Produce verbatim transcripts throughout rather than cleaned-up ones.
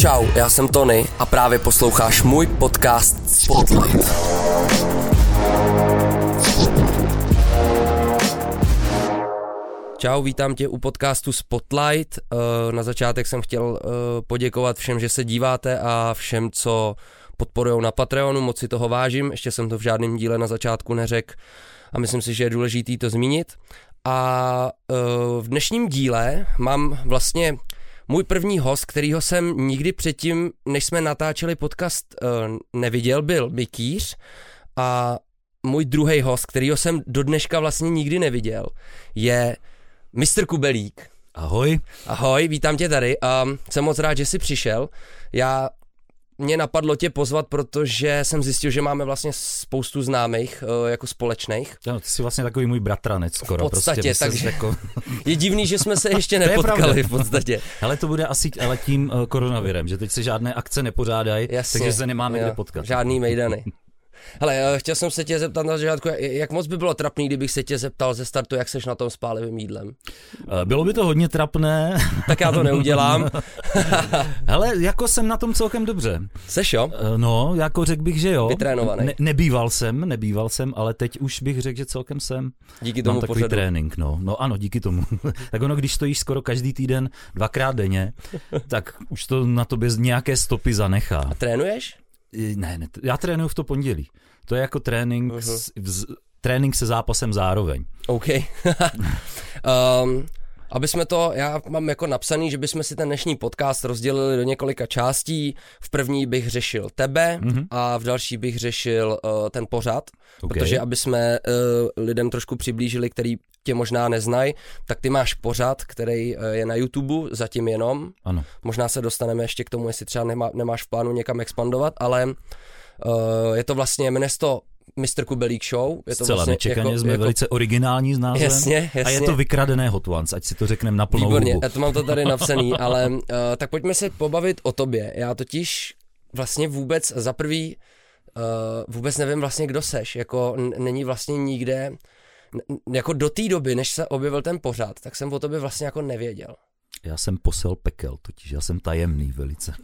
Čau, já jsem Tony a právě posloucháš můj podcast Spotlight. Čau, vítám tě u podcastu Spotlight. Na začátek jsem chtěl poděkovat všem, že se díváte, a všem, co podporujou na Patreonu, moc si toho vážím. Ještě jsem to v žádném díle na začátku neřekl a myslím si, že je důležitý to zmínit. A v dnešním díle mám vlastně můj první host, kterýho jsem nikdy předtím, než jsme natáčeli podcast, neviděl, byl Mikýř, a můj druhý host, kterýho jsem do dneška vlastně nikdy neviděl, je mistr Kubelík. Ahoj. Ahoj, vítám tě tady a jsem moc rád, že jsi přišel. Já, mě napadlo tě pozvat, protože jsem zjistil, že máme vlastně spoustu známých jako společných. No, ty jsi vlastně takový můj bratranec skoro. V podstatě, prostě, takže jako... je divný, že jsme se ještě nepotkali je v podstatě. Hele, to bude asi ale tím koronavirem, že teď se žádné akce nepořádají, takže se nemáme jo, kde potkat. Žádný mejdany. Hele, chtěl jsem se tě zeptat na začátku, jak moc by bylo trapný, kdybych se tě zeptal ze startu, jak seš na tom s pálivým jídlem? Bylo by to hodně trapné. Tak já to neudělám. Hele, jako jsem na tom celkem dobře. Seš jo? No, jako řekl bych, že jo. Vytrénovaný. Ne- nebýval jsem, nebýval jsem, ale teď už bych řekl, že celkem jsem. Díky tomu pořadu. Mám takový trénink, no. No ano, díky tomu. Tak ono, když stojíš skoro každý týden, dvakrát denně, tak už to na tobě nějaké stopy zanechá. A trénuješ? Ne, ne, já trénuju v to pondělí. To je jako trénink, uh-huh. s, vz, trénink se zápasem zároveň. OK. um, aby jsme to, já mám jako napsaný, že bychom si ten dnešní podcast rozdělili do několika částí. V první bych řešil tebe uh-huh. a v další bych řešil uh, ten pořad, okay. Protože aby jsme uh, lidem trošku přiblížili, který tě možná neznají, tak ty máš pořad, který je na YouTube, zatím jenom. Ano. Možná se dostaneme ještě k tomu, jestli třeba nemá, nemáš v plánu někam expandovat, ale uh, je to vlastně město mister Kubelík Show. Je to zcela vlastně nečekaně, jako, jsme jako... velice originální s názvem. Jasně, jasně. A je to vykradené Hot Ones, ať si to řekneme na plnou hubu. Výborně, já to mám to tady napsaný, ale uh, tak pojďme se pobavit o tobě. Já totiž vlastně vůbec za prvý uh, vůbec nevím vlastně, kdo seš. Jako n- není vlastně nikde... Jako do té doby, než se objevil ten pořad, tak jsem o tobě vlastně jako nevěděl. Já jsem posel pekel, totiž já jsem tajemný velice.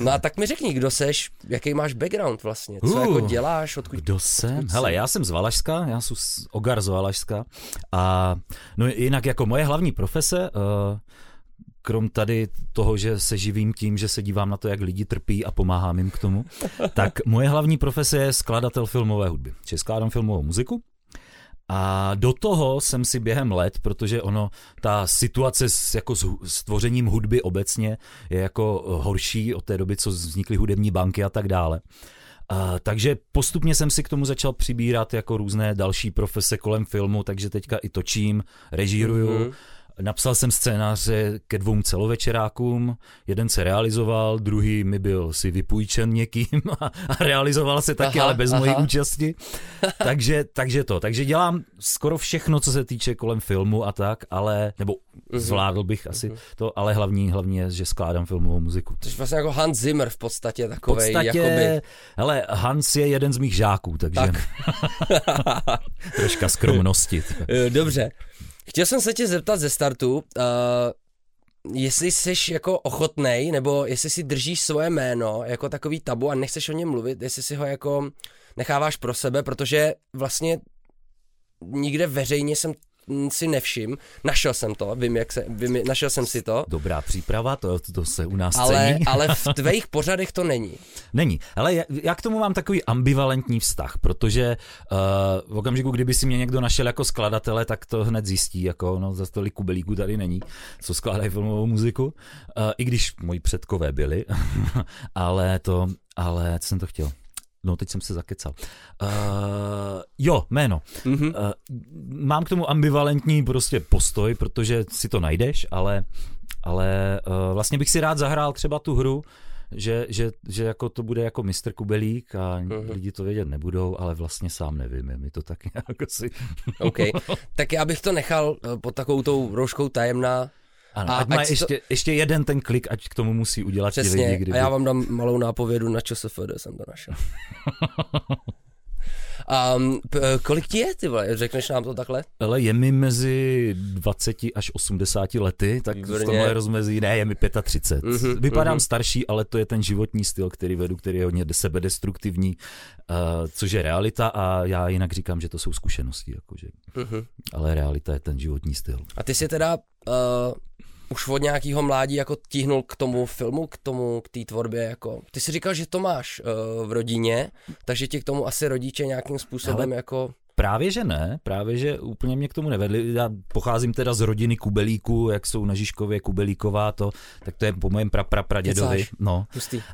No a tak mi řekni, kdo seš, jaký máš background vlastně, co uh, jako děláš, odkud... Kdo jsem? Odkud Hele, já jsem z Valašska, já jsem z Ogar z Valašska a no jinak jako moje hlavní profese... Uh, krom tady toho, že se živím tím, že se dívám na to, jak lidi trpí a pomáhám jim k tomu, tak moje hlavní profese je skladatel filmové hudby. Čiže skládám filmovou muziku. A do toho jsem si během let, protože ono, ta situace s, jako s tvořením hudby obecně je jako horší od té doby, co vznikly hudební banky a tak dále. A, takže postupně jsem si k tomu začal přibírat jako různé další profese kolem filmu, takže teďka i točím, režíruju. Mm-hmm. Napsal jsem scénáře ke dvou celovečerákům, jeden se realizoval, druhý mi byl si vypůjčen někým a, a realizoval se taky, aha, ale bez aha. mojí účasti. takže, takže to, takže dělám skoro všechno, co se týče kolem filmu a tak, ale, nebo zvládl bych asi uh-huh. to, ale hlavní, hlavní je, že skládám filmovou muziku. To je vlastně jako Hans Zimmer v podstatě takovej. V podstatě, jakoby... hele, Hans je jeden z mých žáků, takže tak. Troška skromnosti. Dobře. Chtěl jsem se tě zeptat ze startu, uh, jestli jsi jako ochotnej, nebo jestli si držíš svoje jméno jako takový tabu a nechceš o něm mluvit, jestli si ho jako necháváš pro sebe, protože vlastně nikde veřejně jsem si nevšim, našel jsem to, vím, jak se, vím, našel jsem si to. Dobrá příprava, to, to se u nás ale, cení. Ale v tvých pořadech to není. Není, ale já, já k tomu mám takový ambivalentní vztah, protože uh, v okamžiku, kdyby si mě někdo našel jako skladatele, tak to hned zjistí, jako no za tolik Kubelíků tady není, co skládají filmovou muziku, uh, i když moji předkové byli, ale to, ale co jsem to chtěl. No, teď jsem se zakecal. Uh, jo, jméno. Mm-hmm. Uh, mám k tomu ambivalentní prostě postoj, protože si to najdeš, ale, ale uh, vlastně bych si rád zahrál třeba tu hru, že, že, že jako to bude jako mister Kubelík a mm-hmm. lidi to vědět nebudou, ale vlastně sám nevím, je mi to tak nějak asi... OK, tak já bych to nechal pod takovou tou rouškou tajemná. Ano, a ať má ať ještě, to... ještě jeden ten klik, ať k tomu musí udělat. Přesně, ti lidi. Kdyby... a já vám dám malou nápovědu, na ČSFD jsem to našel. A p- kolik ti je, ty vole? Řekneš nám to takhle? Ale je mi mezi dvacet až osmdesát lety, tak v tomhle rozmezí, ne, je mi třicet pět. Mm-hmm, Vypadám mm-hmm. starší, ale to je ten životní styl, který vedu, který je hodně sebedestruktivní, uh, což je realita, a já jinak říkám, že to jsou zkušenosti, jakože. Mm-hmm. Ale realita je ten životní styl. A ty jsi teda... Uh... už od nějakého mládí jako tíhnul k tomu filmu, k tomu, k té tvorbě, jako. Ty jsi říkal, že to máš uh, v rodině, takže ti k tomu asi rodiče nějakým způsobem ale... jako... Právě že ne, právě že úplně mě k tomu nevedli. Já pocházím teda z rodiny Kubelíků, jak jsou na Žižkově Kubelíková, to, tak to je po mém praprapradědovi. No.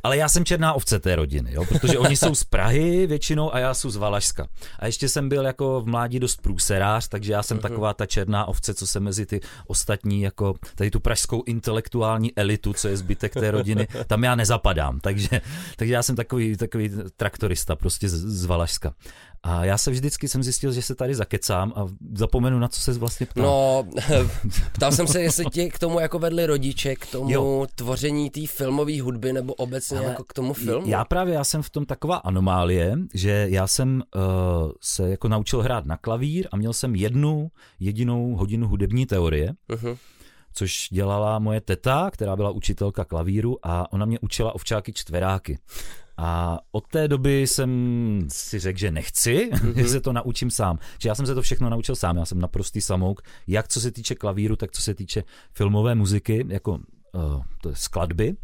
Ale já jsem černá ovce té rodiny, jo, protože oni jsou z Prahy většinou a já jsem z Valašska. A ještě jsem byl jako v mládí dost průserář, takže já jsem uh-huh. taková ta černá ovce, co se mezi ty ostatní, jako tady tu pražskou intelektuální elitu, co je zbytek té rodiny, tam já nezapadám. Takže, takže já jsem takový, takový traktorista prostě z, z Valašska. A já se vždycky jsem zjistil, že se tady zakecám a zapomenu, na co se vlastně ptám. No, ptal jsem se, jestli ti k tomu jako vedli rodiče, k tomu jo. tvoření té filmové hudby, nebo obecně ale jako k tomu filmu. Já právě, já jsem v tom taková anomálie, že já jsem uh, se jako naučil hrát na klavír a měl jsem jednu jedinou hodinu hudební teorie, uh-huh. což dělala moje teta, která byla učitelka klavíru, a ona mě učila ovčáky čtveráky. A od té doby jsem si řekl, že nechci, mm-hmm. že se to naučím sám. Že já jsem se to všechno naučil sám, já jsem naprostý samouk, jak co se týče klavíru, tak co se týče filmové muziky, jako uh, to je skladby.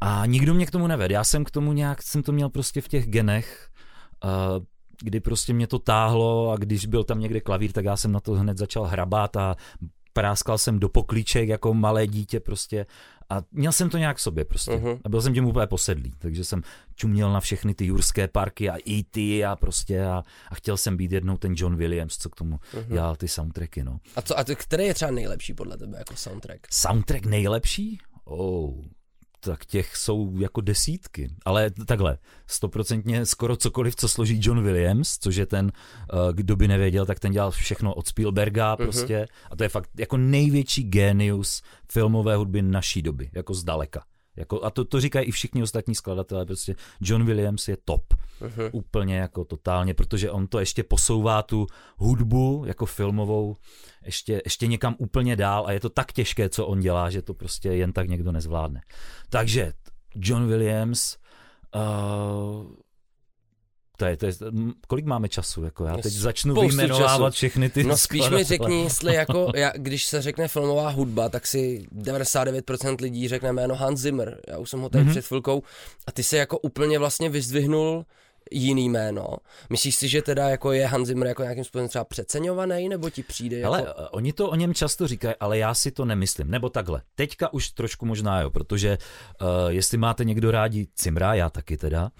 A nikdo mě k tomu nevedl, já jsem k tomu nějak, jsem to měl prostě v těch genech, uh, kdy prostě mě to táhlo, a když byl tam někde klavír, tak já jsem na to hned začal hrabat a práskal jsem do poklíček jako malé dítě prostě. A měl jsem to nějak v sobě prostě. Uh-huh. A byl jsem tím úplně posedlý, takže jsem čuměl na všechny ty jurské parky a í té a prostě a, a chtěl jsem být jednou ten John Williams, co k tomu uh-huh. dělal ty soundtracky, no. A co, a to, který je třeba nejlepší podle tebe jako soundtrack? Soundtrack nejlepší? Oh, tak těch jsou jako desítky, ale takhle, stoprocentně skoro cokoliv, co složí John Williams, což je ten, kdo by nevěděl, tak ten dělal všechno od Spielberga prostě mm-hmm. a to je fakt jako největší génius filmové hudby naší doby, jako zdaleka. Jako, a to, to říkají i všichni ostatní skladatelé, prostě John Williams je top, uh-huh. úplně jako totálně, protože on to ještě posouvá tu hudbu jako filmovou ještě, ještě někam úplně dál a je to tak těžké, co on dělá, že to prostě jen tak někdo nezvládne. Takže John Williams, uh, to je, to je, kolik máme času? Jako já teď začnu Poustu vyjmenovávat času. Všechny ty... No spíš skladatelé. Mi řekni, jestli jako, já, když se řekne filmová hudba, tak si devadesát devět procent lidí řekne jméno Hans Zimmer. Já už jsem ho tady mm-hmm. před chvilkou. A ty se jako úplně vlastně vyzdvihnul jiný jméno. Myslíš si, že teda jako je Hans Zimmer jako nějakým způsobem třeba přeceňovaný, nebo ti přijde jako... Ale oni to o něm často říkají, ale já si to nemyslím. Nebo takhle. Teďka už trošku možná jo, protože uh, jestli máte někdo rádi Zimmera, já taky teda,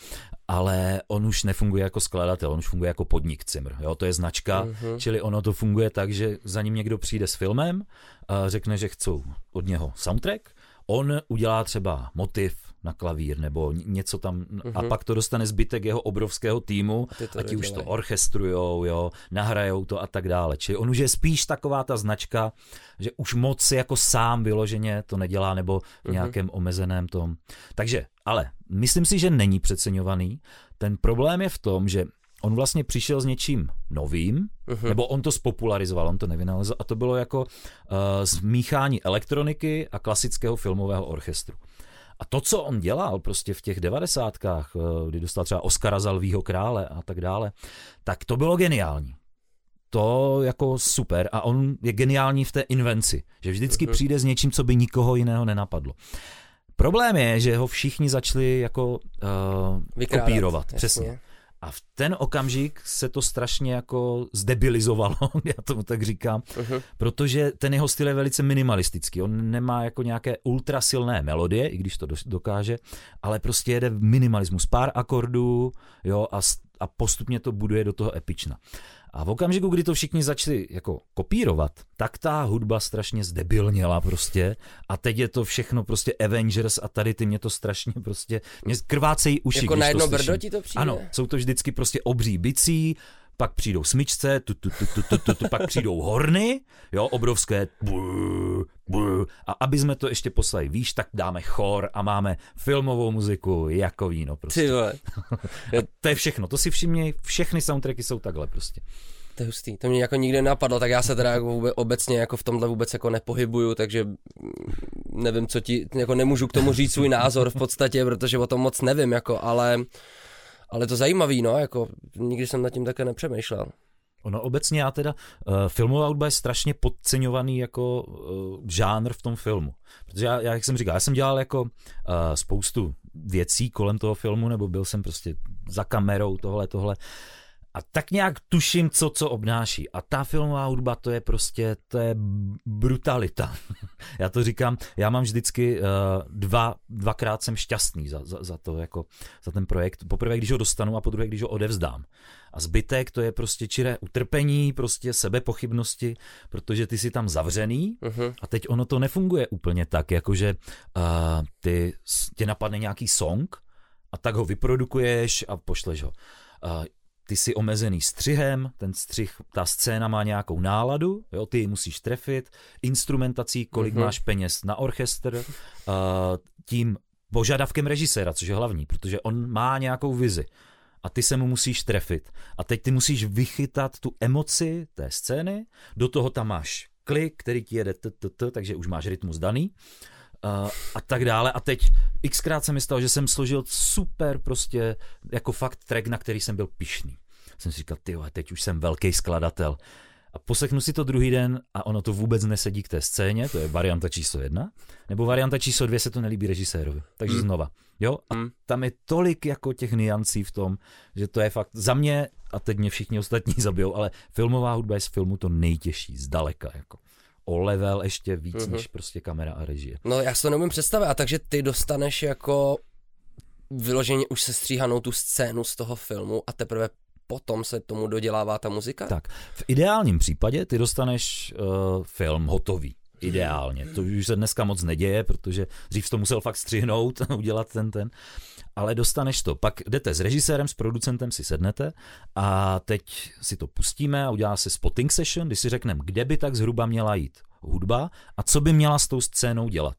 ale on už nefunguje jako skladatel, on už funguje jako podnik Zimmer, jo, to je značka, mm-hmm. čili ono to funguje tak, že za ním někdo přijde s filmem, a řekne, že chcou od něho soundtrack, on udělá třeba motiv na klavír nebo něco tam mm-hmm. a pak to dostane zbytek jeho obrovského týmu a, to a ti už to orchestrujou, jo, nahrajou to a tak dále. Čili on už je spíš taková ta značka, že už moc jako sám vyloženě to nedělá nebo v nějakém mm-hmm. omezeném tom. Takže, ale myslím si, že není přeceňovaný. Ten problém je v tom, že on vlastně přišel s něčím novým, uh-huh. nebo on to spopularizoval, on to nevynalezl, a to bylo jako uh, smíchání elektroniky a klasického filmového orchestru. A to, co on dělal prostě v těch devadesátkách, uh, kdy dostal třeba Oscara za Lvýho krále a tak dále, tak to bylo geniální. To jako super a on je geniální v té invenci, že vždycky uh-huh. přijde s něčím, co by nikoho jiného nenapadlo. Problém je, že ho všichni začali jako uh, vykrádat, kopírovat, jasně. přesně. A v ten okamžik se to strašně jako zdebilizovalo, já tomu tak říkám, uh-huh. protože ten jeho styl je velice minimalistický. On nemá jako nějaké ultrasilné melodie, i když to dokáže, ale prostě jede v minimalismu z pár akordů, jo, a, a postupně to buduje do toho epična. A v okamžiku, kdy to všichni začali jako kopírovat, tak ta hudba strašně zdebilněla prostě a teď je to všechno prostě Avengers a tady ty mě to strašně prostě, mě krvácejí uši, jako když to slyším. Jako na jedno brdo ti to přijde? Ano, jsou to vždycky prostě obří bicí, pak přijdou smyčce, tu, tu, tu, tu, tu, tu, tu, pak přijdou horny, jo, obrovské bů, bů, a aby jsme to ještě poslali výš, tak dáme chor a máme filmovou muziku jako víno prostě. To je všechno, to si všimni, všechny soundtracky jsou takhle prostě. To je hustý, to mě jako nikdy napadlo, tak já se teda jako obecně jako v tomhle vůbec jako nepohybuju, takže nevím, co ti, jako nemůžu k tomu říct svůj názor v podstatě, protože o tom moc nevím, jako, ale, ale to zajímavý, no, jako nikdy jsem nad tím také nepřemýšlel. No obecně já teda, uh, filmová hudba je strašně podceňovaný jako uh, žánr v tom filmu, protože já, já jak jsem říkal, já jsem dělal jako uh, spoustu věcí kolem toho filmu, nebo byl jsem prostě za kamerou, tohle, tohle. A tak nějak tuším, co co obnáší. A ta filmová hudba, to je prostě, to je brutalita. Já to říkám, já mám vždycky uh, dva, dvakrát jsem šťastný za, za, za to, jako za ten projekt. Poprvé, když ho dostanu a podruhé, když ho odevzdám. A zbytek to je prostě čiré utrpení, prostě sebepochybnosti, protože ty jsi tam zavřený uh-huh. a teď ono to nefunguje úplně tak, jakože uh, ty, tě napadne nějaký song a tak ho vyprodukuješ a pošleš ho. Uh, Ty jsi omezený střihem, ten střih, ta scéna má nějakou náladu, jo, ty ji musíš trefit, instrumentací, kolik mm-hmm. máš peněz na orchestr, uh, tím požadavkem režiséra, což je hlavní, protože on má nějakou vizi a ty se mu musíš trefit. A teď ty musíš vychytat tu emoci té scény, do toho tam máš klik, který ti jede, takže už máš rytmus daný. Uh, a tak dále. A teď xkrát se mi stalo, že jsem složil super prostě jako fakt track, na který jsem byl pyšný. Jsem si říkal, tyjo, teď už jsem velký skladatel. A poslechnu si to druhý den a ono to vůbec nesedí k té scéně, to je varianta číslo jedna, nebo varianta číslo dvě se to nelíbí režisérovi. Takže hmm. znova. Jo? A hmm. tam je tolik jako těch nuancí v tom, že to je fakt za mě, a teď mě všichni ostatní zabijou, ale filmová hudba je z filmu to nejtěžší, zdaleka jako. O level ještě víc, mm-hmm. než prostě kamera a režie. No já si to neumím představit, a takže ty dostaneš jako vyloženě už se stříhanou tu scénu z toho filmu a teprve potom se tomu dodělává ta muzika? Tak, v ideálním případě ty dostaneš uh, film hotový, ideálně. To už se dneska moc neděje, protože dřív to musel fakt střihnout a udělat ten ten. Ale dostaneš to. Pak jdete s režisérem, s producentem si sednete a teď si to pustíme a udělá se spotting session, kdy si řekneme, kde by tak zhruba měla jít hudba a co by měla s tou scénou dělat.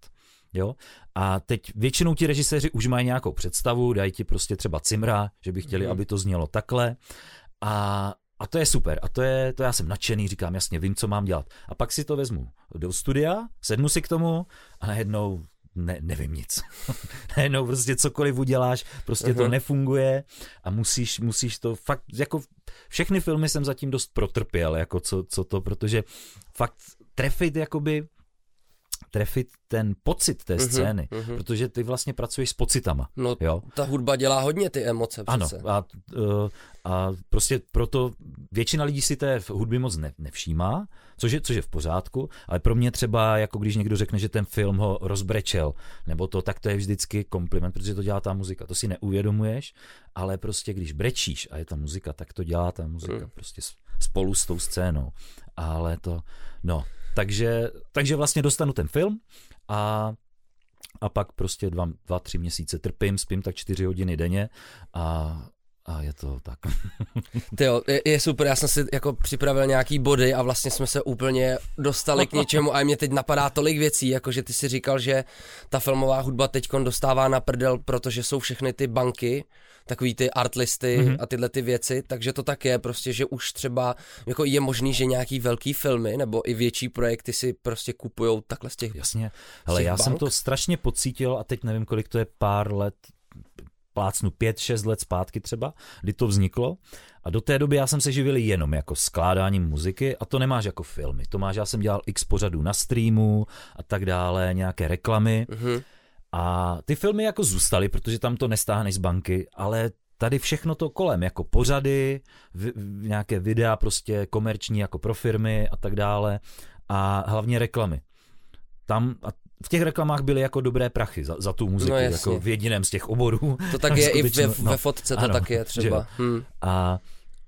Jo? A teď většinou ti režiséři už mají nějakou představu, dají ti prostě třeba Zimmera, že by chtěli, mm. aby to znělo takhle. A A to je super, a to je, to já jsem nadšený, říkám jasně, vím, co mám dělat. A pak si to vezmu do studia, sednu si k tomu a najednou ne, nevím nic. Najednou prostě cokoliv uděláš, prostě uh-huh. to nefunguje a musíš, musíš to fakt, jako všechny filmy jsem zatím dost protrpěl, jako co, co to, protože fakt trefit jakoby, trefit ten pocit té scény, uh-huh, uh-huh. protože ty vlastně pracuješ s pocitama. No, jo? Ta hudba dělá hodně ty emoce přece. Ano, a, a prostě proto většina lidí si té hudby moc ne, nevšímá, což je, což je v pořádku, ale pro mě třeba, jako když někdo řekne, že ten film ho rozbrečel, nebo to, tak to je vždycky kompliment, protože to dělá ta muzika, to si neuvědomuješ, ale prostě když brečíš a je ta muzika, tak to dělá ta muzika uh. prostě spolu s tou scénou. Ale to, no... Takže, takže vlastně dostanu ten film a, a pak prostě dva, dva, tři měsíce trpím, spím tak čtyři hodiny denně a, a je to tak. Tyjo, je, je super, já jsem si jako připravil nějaký body a vlastně jsme se úplně dostali k něčemu a mě teď napadá tolik věcí, jakože ty si říkal, že ta filmová hudba teďkon dostává na prdel, protože jsou všechny ty banky, takový ty artlisty mm-hmm. a tyhle ty věci, takže to tak je prostě, že už třeba jako je možný, že nějaký velký filmy nebo i větší projekty si prostě kupujou takhle z těch Jasně, ale já bank. Jsem to strašně pocítil a teď nevím, kolik to je pár let, plácnu pět, šest let zpátky třeba, kdy to vzniklo a do té doby já jsem se živil jenom jako skládáním muziky a to nemáš jako filmy, to máš, já jsem dělal x pořadů na streamu a tak dále, nějaké reklamy, mm-hmm. A ty filmy jako zůstaly, protože tam to nestáhneš z banky, ale tady všechno to kolem, jako pořady, v, v, nějaké videa prostě komerční jako pro firmy a tak dále a hlavně reklamy. Tam a v těch reklamách byly jako dobré prachy za, za tu muziku, no jako v jediném z těch oborů. To tak je i ve, no, ve fotce, to ano, tak je třeba. Hmm. A,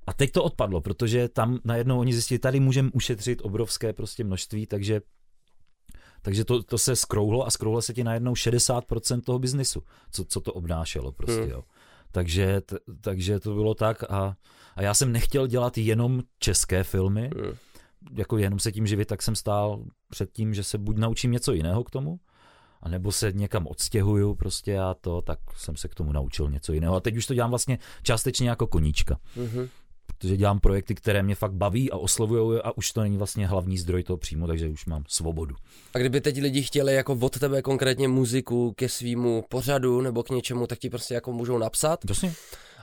a teď to odpadlo, protože tam najednou oni zjistili, tady můžeme ušetřit obrovské prostě množství, takže Takže to, to se skrouhlo a skrouhlo se ti najednou šedesát procent toho biznisu, co, co to obnášelo prostě, hmm. jo. Takže, t- takže to bylo tak a, a já jsem nechtěl dělat jenom české filmy, mm. jako jenom se tím živit, tak jsem stál před tím, že se buď naučím něco jiného k tomu, anebo se někam odstěhuju prostě a to, tak jsem se k tomu naučil něco jiného. A teď už to dělám vlastně částečně jako koníčka. Mm-hmm. Protože dělám projekty, které mě fakt baví a oslovujou a už to není vlastně hlavní zdroj toho příjmu, takže už mám svobodu. A kdyby teď lidi chtěli jako od tebe konkrétně muziku ke svýmu pořadu nebo k něčemu, tak ti prostě jako můžou napsat. Přesně.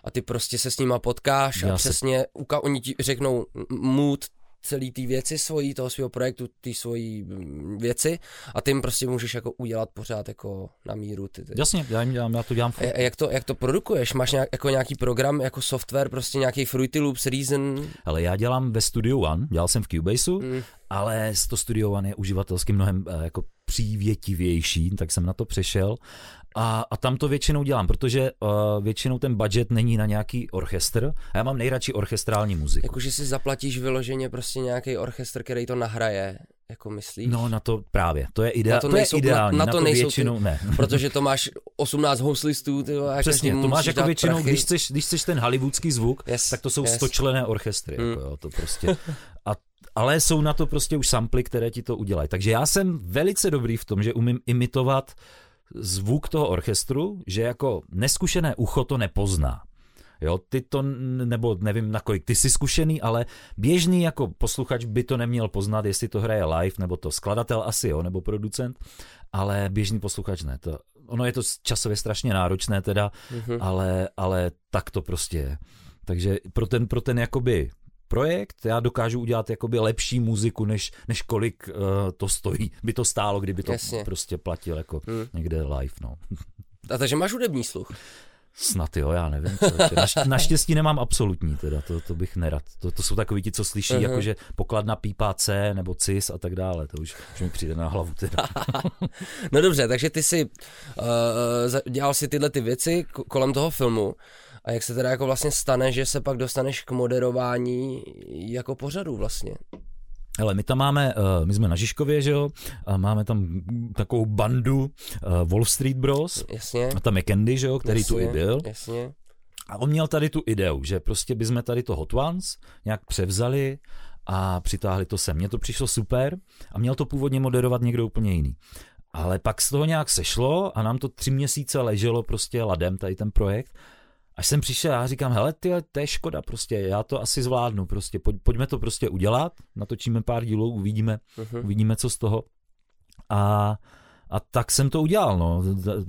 A ty prostě se s nima potkáš Já a přesně se... oni ti řeknou mood celý ty věci svojí, toho svého projektu, ty svojí věci a ty jim prostě můžeš jako udělat pořád jako na míru. Ty, ty. Jasně, já, dělám, já to dělám. A, jak, to, jak to produkuješ? Máš nějak, jako nějaký program, jako software, prostě nějaký Fruity Loops, Reason? Ale já dělám ve Studio One, dělal jsem v Cubaseu, mm. ale to Studio One je uživatelsky mnohem jako přívětivější, tak jsem na to přešel a, a tam to většinou dělám, protože uh, většinou ten budget není na nějaký orchestr a já mám nejradši orchestrální muziku. Jakože si zaplatíš vyloženě prostě nějaký orchestr, který to nahraje, jako myslíš? No na to právě, to je, idea, na to nejsou, to je ideální, na, na, na to, to většinou ty, ne. Protože to máš osmnáct houslistů. Ty, jak přesně, to máš jako většinou, prachy. když chceš, když chceš ten hollywoodský zvuk, yes, tak to jsou yes. stočlené orchestry, mm. jako jo, to prostě a ale jsou na to prostě už samply, které ti to udělají. Takže já jsem velice dobrý v tom, že umím imitovat zvuk toho orchestru, že jako neskušené ucho to nepozná. Jo, ty to, nebo nevím na kolik, ty jsi zkušený, ale běžný jako posluchač by to neměl poznat, jestli to hraje live, nebo to skladatel asi, jo, nebo producent, ale běžný posluchač ne. To, ono je to časově strašně náročné teda, mm-hmm. ale, ale tak to prostě je. Takže pro ten, pro ten jakoby... projekt, já dokážu udělat jakoby lepší muziku, než, než kolik uh, to stojí, by to stálo, kdyby to Jasně. prostě platil jako hmm. někde live, no. A takže máš hudební sluch? Snad jo, já nevím. Na, naštěstí nemám absolutní teda, to, to bych nerad. To, to jsou takový ti, co slyší, uh-huh. jakože pokladna pípá C nebo cis a tak dále, to už, už mi přijde na hlavu teda. No dobře, takže ty si uh, dělal si tyhle ty věci kolem toho filmu. A jak se teda jako vlastně stane, že se pak dostaneš k moderování jako pořadu vlastně? Hele, my tam máme, my jsme na Žižkově, že jo, a máme tam takovou bandu Wall Street Bros. Jasně. A tam je Kendy, že jo, který jasně, tu i byl. Jasně. A on měl tady tu ideu, že prostě bychom tady to Hot Ones nějak převzali a přitáhli to sem. Mně to přišlo super a měl to původně moderovat někdo úplně jiný. Ale pak z toho nějak sešlo a nám to tři měsíce leželo prostě ladem tady ten projekt. Až jsem přišel a říkám, hele, ty, to je škoda prostě, já to asi zvládnu prostě, poj- pojďme to prostě udělat, natočíme pár dílů, uvidíme, uh-huh. uvidíme, co z toho. A, a tak jsem to udělal, no.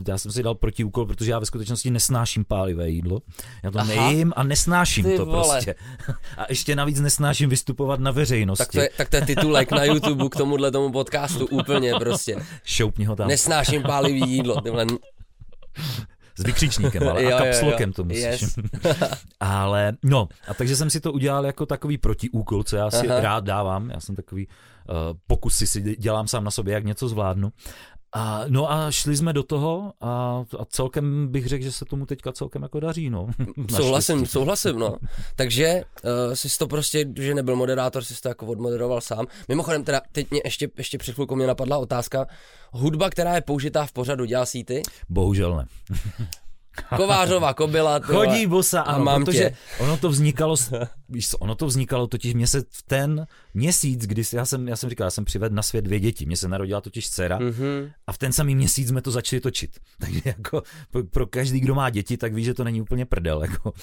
Já jsem si dal protiúkol, protože já ve skutečnosti nesnáším pálivé jídlo. Já to Aha. nejím a nesnáším ty to vole. prostě. A ještě navíc nesnáším vystupovat na veřejnosti. Tak to je, tak to je titulek na YouTube k tomuhle tomu podcastu úplně prostě. Šoupni ho tam. Nesnáším pálivé jídlo, tyhle... S vykřičníkem, ale jo, a kapslokem jo, jo. to musíš. Yes. Ale no, a takže jsem si to udělal jako takový protiúkol, co já si Aha. rád dávám. Já jsem takový uh, pokusy si dělám sám na sobě, jak něco zvládnu. A, no a šli jsme do toho a, a celkem bych řekl, že se tomu teďka celkem jako daří, no. Souhlasím, souhlasím, no. Takže uh, jsi to prostě, že nebyl moderátor, jsi to jako odmoderoval sám. Mimochodem teda, teď mě ještě, ještě před chvilkou mě napadla otázka. Hudba, která je použitá v pořadu, dělal jsi ty? Bohužel ne. Kovářová kobyla. Chodí bosa, ano, mám protože tě. ono to vznikalo, víš co, ono to vznikalo totiž mě se v ten měsíc, kdy já jsem, já jsem říkal, já jsem přivedl na svět dvě děti, mě se narodila totiž dcera mm-hmm. a v ten samý měsíc jsme to začali točit. Takže jako pro každý, kdo má děti, tak ví, že to není úplně prdel. Jako.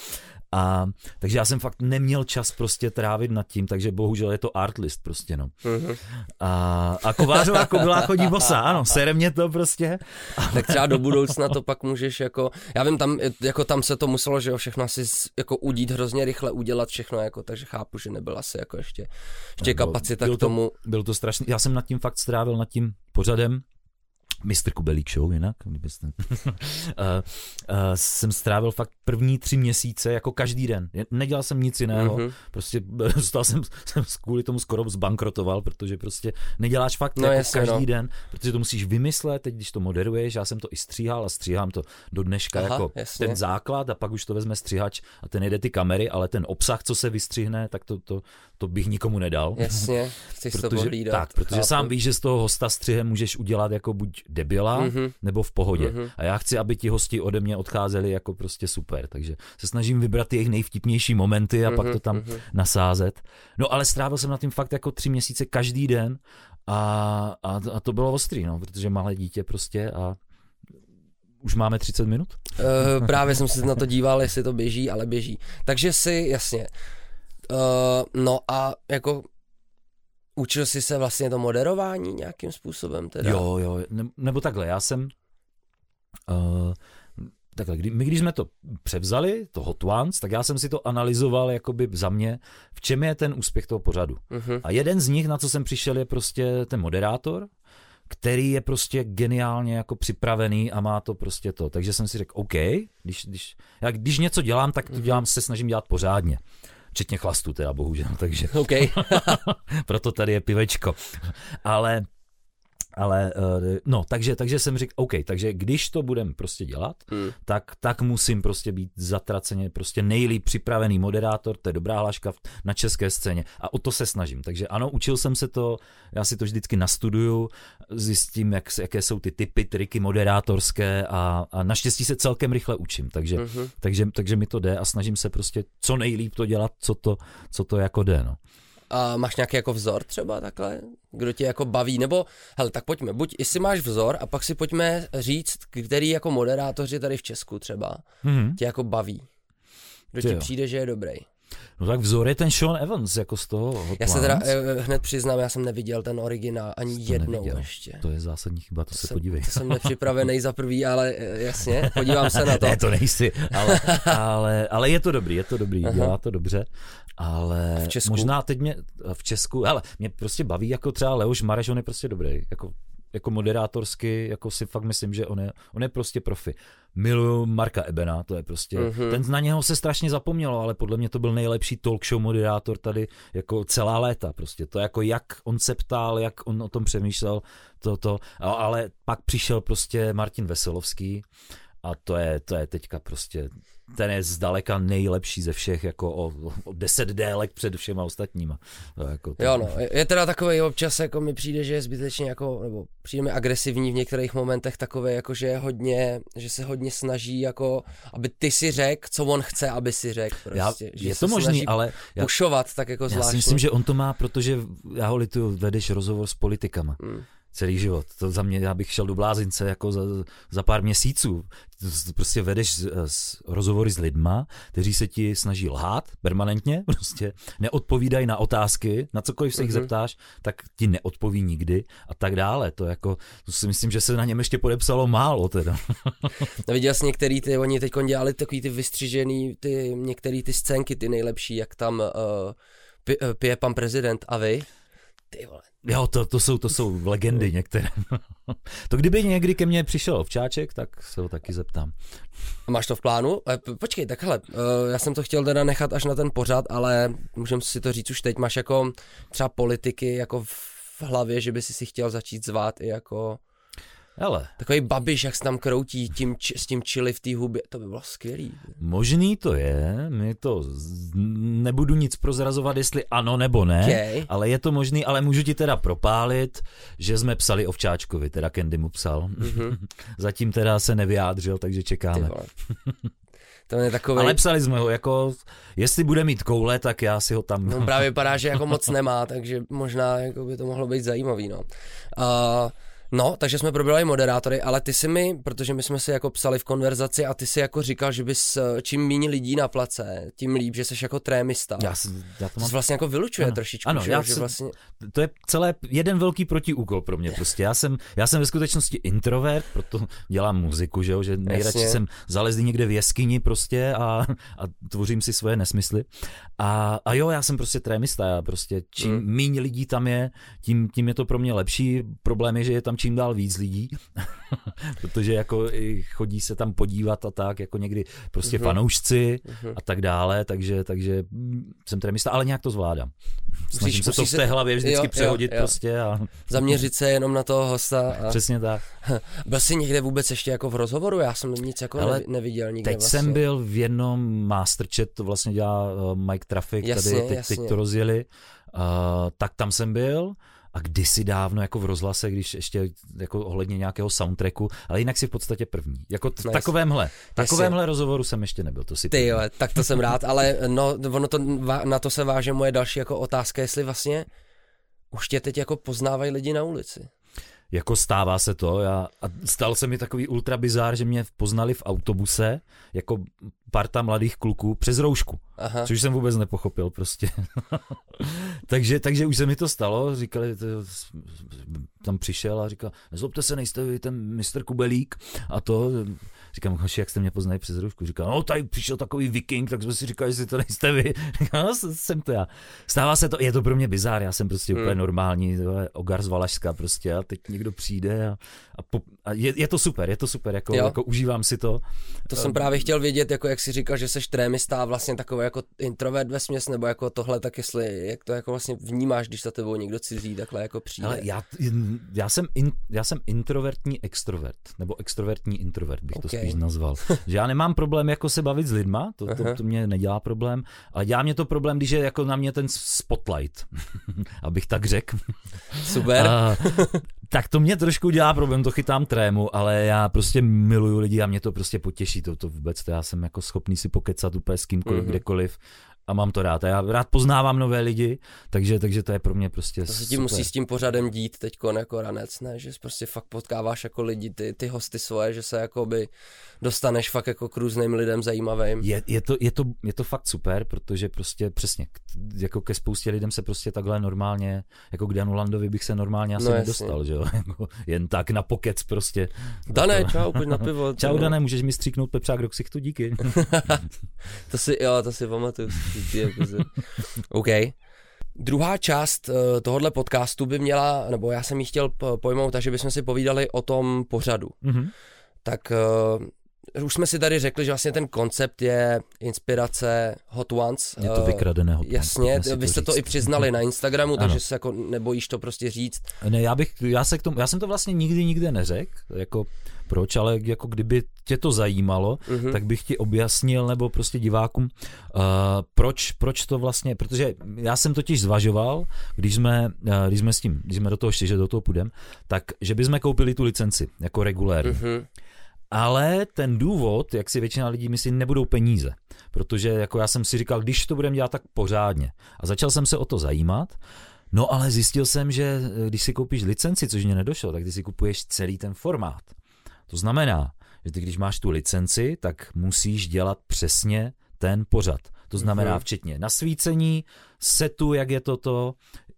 A, takže já jsem fakt neměl čas prostě trávit nad tím, takže bohužel je to artlist prostě, no. Mm-hmm. A, a Kovářová kobyla chodí bosa, ano, sere mě to prostě. Tak třeba do budoucna to pak můžeš jako... Já vím, tam, jako tam se to muselo, že jo, všechno asi jako udít hrozně rychle, udělat všechno, jako, takže chápu, že nebyl asi jako ještě, ještě no, kapacita k tomu. To, byl to strašný, já jsem nad tím fakt strávil, nad tím pořadem, Mistr Kubelík Show jinak, kdybyste... uh, uh, jsem strávil fakt první tři měsíce, jako každý den. Nedělal jsem nic jiného, mm-hmm. prostě dostal jsem, jsem kvůli tomu skoro zbankrotoval, protože prostě neděláš fakt no, jako jasně, každý no. den, protože to musíš vymyslet, teď když to moderuješ, já jsem to i stříhal a stříhám to do dneška Aha, jako jasně. ten základ a pak už to vezme stříhač a ten jede ty kamery, ale ten obsah, co se vystřihne, tak to, to, to bych nikomu nedal. Jasně, chceš to pohlídat. Tak, protože sám víš, že z toho hosta střihem můžeš udělat jako buď debila, mm-hmm. nebo v pohodě. Mm-hmm. A já chci, aby ti hosti ode mě odcházeli jako prostě super, takže se snažím vybrat jejich nejvtipnější momenty a mm-hmm. pak to tam mm-hmm. nasázet. No ale strávil jsem na tím fakt jako tři měsíce každý den a, a, a to bylo ostrý, no, protože malé dítě prostě a už máme třicet minut? Uh, právě jsem se na to díval, jestli to běží, ale běží. Takže si, jasně. Uh, no a jako učil jsi se vlastně to moderování nějakým způsobem teda? Jo, jo, ne, nebo takhle, já jsem, uh, takhle, kdy, my když jsme to převzali, to Hot Ones, tak já jsem si to analyzoval jakoby za mě, v čem je ten úspěch toho pořadu. Uh-huh. A jeden z nich, na co jsem přišel, je prostě ten moderátor, který je prostě geniálně jako připravený a má to prostě to. Takže jsem si řekl, OK, když, když, já když něco dělám, tak to dělám, se snažím dělat pořádně. Včetně chlastu teda, bohužel, takže. OK. Proto tady je pivečko. Ale, ale, no, takže, takže jsem řekl, OK, takže když to budem prostě dělat, hmm. tak, tak musím prostě být zatraceně prostě nejlíp připravený moderátor, to je dobrá hláška na české scéně a o to se snažím. Takže ano, učil jsem se to, já si to vždycky nastuduju, zjistím, jak, jaké jsou ty typy, triky moderátorské a, a naštěstí se celkem rychle učím, takže, mm-hmm. takže, takže mi to jde a snažím se prostě co nejlíp to dělat, co to, co to jako jde, no. A máš nějaký jako vzor třeba takhle, kdo tě jako baví, nebo hele, tak pojďme, buď jestli máš vzor a pak si pojďme říct, který jako moderátoři tady v Česku třeba mm-hmm. tě jako baví, kdo ti přijde, že je dobrý. No tak vzor je ten Sean Evans, jako z toho Hot Ones. Já se teda eh, hned přiznám, já jsem neviděl ten originál ani to jednou neviděl. Ještě. To je zásadní chyba, to, to se jsem, podívej. To jsem nepřipravený za prvý, ale jasně, podívám se na to. Ne, to nejsi, ale, ale, ale je to dobrý, je to dobrý, aha. dělá to dobře, ale možná teď mě v Česku, ale mě prostě baví jako třeba Leoš Mareš, on je prostě dobrý, jako jako moderátorsky, jako si fakt myslím, že on je, on je prostě profi. Miluju Marka Ebena, to je prostě, mm-hmm. ten na něho se strašně zapomnělo, ale podle mě to byl nejlepší talk show moderátor tady jako celá léta prostě. To jako jak on se ptal, jak on o tom přemýšlel, to, to, ale pak přišel prostě Martin Veselovský a to je, to je teďka prostě, ten je zdaleka nejlepší ze všech, jako o, o deset délek před všema ostatníma. To jako to... Jo no, je teda takovej občas, jako mi přijde, že je zbytečně jako, nebo přijde mi agresivní v některých momentech takovej, jako že je hodně, že se hodně snaží, jako, aby ty si řekl, co on chce, aby si řekl prostě. Já, je to možný, ale... Já, pušovat tak jako zvláštně. Já si myslím, že on to má, protože já ho lituju, vedeš rozhovor s politikama. Hmm. Celý život. To za mě, já bych šel do blázince jako za, za pár měsíců. Prostě vedeš z, z rozhovory s lidma, kteří se ti snaží lhát permanentně, prostě neodpovídají na otázky, na cokoliv se jich mm-hmm. zeptáš, tak ti neodpoví nikdy a tak dále. To jako, to si myslím, že se na něm ještě podepsalo málo teda. No viděl jsi některý ty, oni teď dělali takový ty vystřižený, ty některý ty scénky, ty nejlepší, jak tam uh, pije pan prezident a vy. Ty vole. Jo, to, to, jsou, to jsou legendy některé. To kdyby někdy ke mně přišel Ovčáček, tak se ho taky zeptám. Máš to v plánu? Počkej, tak hele, já jsem to chtěl teda nechat až na ten pořad, ale můžeme si to říct už teď. Máš jako třeba politiky jako v hlavě, že by si si chtěl začít zvát i jako... Hele. Takový Babiš, jak se tam kroutí tím, či, s tím chili v té hubě, to by bylo skvělý. Možný to je, my to z... nebudu nic prozrazovat, jestli ano nebo ne, okay. ale je to možný, ale můžu ti teda propálit, že jsme psali Ovčáčkovi, teda Kendy mu psal. Mm-hmm. Zatím teda se nevyjádřil, takže čekáme. To je takovej... Ale psali jsme ho, jako, jestli bude mít koule, tak já si ho tam... No právě vypadá, že jako moc nemá, takže možná jako by to mohlo být zajímavý, no. Uh... No, takže jsme probrali moderátory, ale ty si mi, protože my jsme si jako psali v konverzaci a ty si jako říkal, že bys čím méně lidí na place, tím líp, že seš jako trémista. Já, já to, mám... to vlastně jako vylučuje ano, trošičku. Ano, že, já že se... vlastně... to je celé jeden velký protiúkol pro mě prostě. Já jsem, já jsem ve skutečnosti introvert, proto dělám muziku, že jo, že nejradši Jasně. jsem zalezl někde v jeskyni prostě a, a tvořím si svoje nesmysly. A, a jo, já jsem prostě trémista, já prostě čím mm. méně lidí tam je, tím, tím je to pro mě lepší. Problém je, že je tam čím dál víc lidí, protože jako chodí se tam podívat a tak, jako někdy prostě uhum. fanoušci uhum. a tak dále, takže, takže jsem trémista, ale nějak to zvládám. Snažím Musíš, se to v té hlavě vždycky jo, přehodit jo, jo. prostě. A... Zaměřit se jenom na toho hosta. A... Přesně tak. Byl jsi někde vůbec ještě jako v rozhovoru? Já jsem nic jako ale neviděl nikde. Teď vlastně. Jsem byl v jednom Masterchatu, to vlastně dělá Mike Traffic, jasně, tady teď, teď to rozjeli, uh, tak tam jsem byl. a kdysi dávno jako v rozhlase, když ještě jako ohledně nějakého soundtracku, ale jinak si v podstatě první. Jako t- takovémhle, takovémhle rozhovoru jsem ještě nebyl, to si ty jo, tak to jsem rád, ale no, ono to, na to se váže moje další jako otázka, jestli vlastně už tě teď jako poznávají lidi na ulici. Jako stává se to, já, a stal se mi takový ultra bizár, že mě poznali v autobuse jako parta mladých kluků přes roušku, aha, což jsem vůbec nepochopil prostě. takže, takže už se mi to stalo, říkali, to, tam přišel a říkal, nezlobte se, nejste vy ten mistr Kubelík a to, říkám, hoši, jak jste mě poznali přes roušku, říkal, no tady přišel takový viking, tak jsme si říkali, že to nejste vy, říkal, no jsem to já. Stává se to, je to pro mě bizár, já jsem prostě hmm. úplně normální, ogar z Valašska prostě a teď někdo přijde a, a, po, a je, je to super, je to super, jako, jako užívám si to. To jsem právě chtěl vědět, jako jak si říkal, že seš trémista a vlastně takový jako introvert vesměs, nebo jako tohle, tak jestli, jak to jako vlastně vnímáš, když za tebou někdo cizí takhle jako přijde. Ale já, já, jsem in, já jsem introvertní extrovert, nebo extrovertní introvert bych okay. to spíš nazval. Že já nemám problém jako se bavit s lidma, to, to, to mě nedělá problém, ale dělá mě to problém, když je jako na mě ten spotlight, abych tak řekl. Super. A, tak to mě trošku dělá problém, to chytám trému, ale já prostě miluju lidi a mě to prostě potěší, to, to vůbec, to já jsem jako schopný si pokecat úplně s kýmkoliv, mm-hmm. kdekoliv a mám to rád. A já rád poznávám nové lidi, takže, takže to je pro mě prostě to se tím musí s tím pořadem dít teďko jako ranec, ne? Že prostě fakt potkáváš jako lidi, ty, ty hosty svoje, že se jakoby dostaneš fakt jako k různým lidem zajímavým. Je, je, to, je, to, je to fakt super, protože prostě přesně, jako ke spoustě lidem se prostě takhle normálně, jako k Danu Landovi bych se normálně asi no nedostal, že jo? Jen tak na pokec prostě. Dané, čau, pojď na pivo. Čau, no. Dané, můžeš mi stříknout pepřák do ksichtu, díky. To si, jo, to si pamatuju. OK. Druhá část tohohle podcastu by měla, nebo já jsem ji chtěl pojmout, takže bychom si povídali o tom pořadu. Mm-hmm. Tak uh, už jsme si tady řekli, že vlastně ten koncept je inspirace Hot Ones. Je to vykradené Hot Ones. Jasně, vy jste to i přiznali na Instagramu, ano. Takže se jako nebojíš to prostě říct. Ne, já bych, já se k tomu, já jsem to vlastně nikdy nikde neřekl, jako proč, ale jako kdyby tě to zajímalo, mm-hmm. tak bych ti objasnil, nebo prostě divákům, uh, proč, proč to vlastně, protože já jsem totiž zvažoval, když jsme, uh, když jsme s tím, když jsme do toho šli, že do toho půjdeme, tak, že bychom koupili tu licenci, jako regulérní. Mm-hmm. Ale ten důvod, jak si většina lidí myslí, nebudou peníze. Protože jako já jsem si říkal, když to budeme dělat tak pořádně. A začal jsem se o to zajímat. No ale zjistil jsem, že když si koupíš licenci, což mě nedošlo, tak ty si kupuješ celý ten formát. To znamená, že ty když máš tu licenci, tak musíš dělat přesně ten pořad. To znamená včetně nasvícení, setu, jak je toto,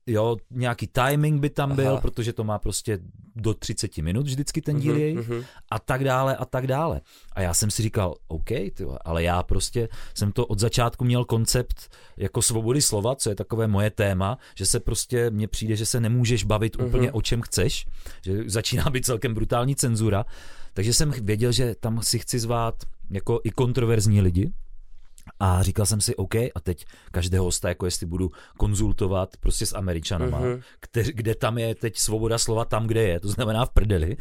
jo, nějaký timing by tam byl, aha, protože to má prostě do třicet minut vždycky ten díl jej, uh-huh, uh-huh. a tak dále a tak dále. A já jsem si říkal, OK, tyhle, ale já prostě jsem to od začátku měl koncept jako svobody slova, co je takové moje téma, že se prostě mně přijde, že se nemůžeš bavit uh-huh. úplně o čem chceš, že začíná být celkem brutální cenzura, takže jsem věděl, že tam si chci zvát jako i kontroverzní lidi. A říkal jsem si, OK, a teď každého hosta, jako jestli budu konzultovat prostě s Američanama, mm-hmm. kteř, kde tam je teď svoboda slova, tam, kde je, to znamená v prdeli.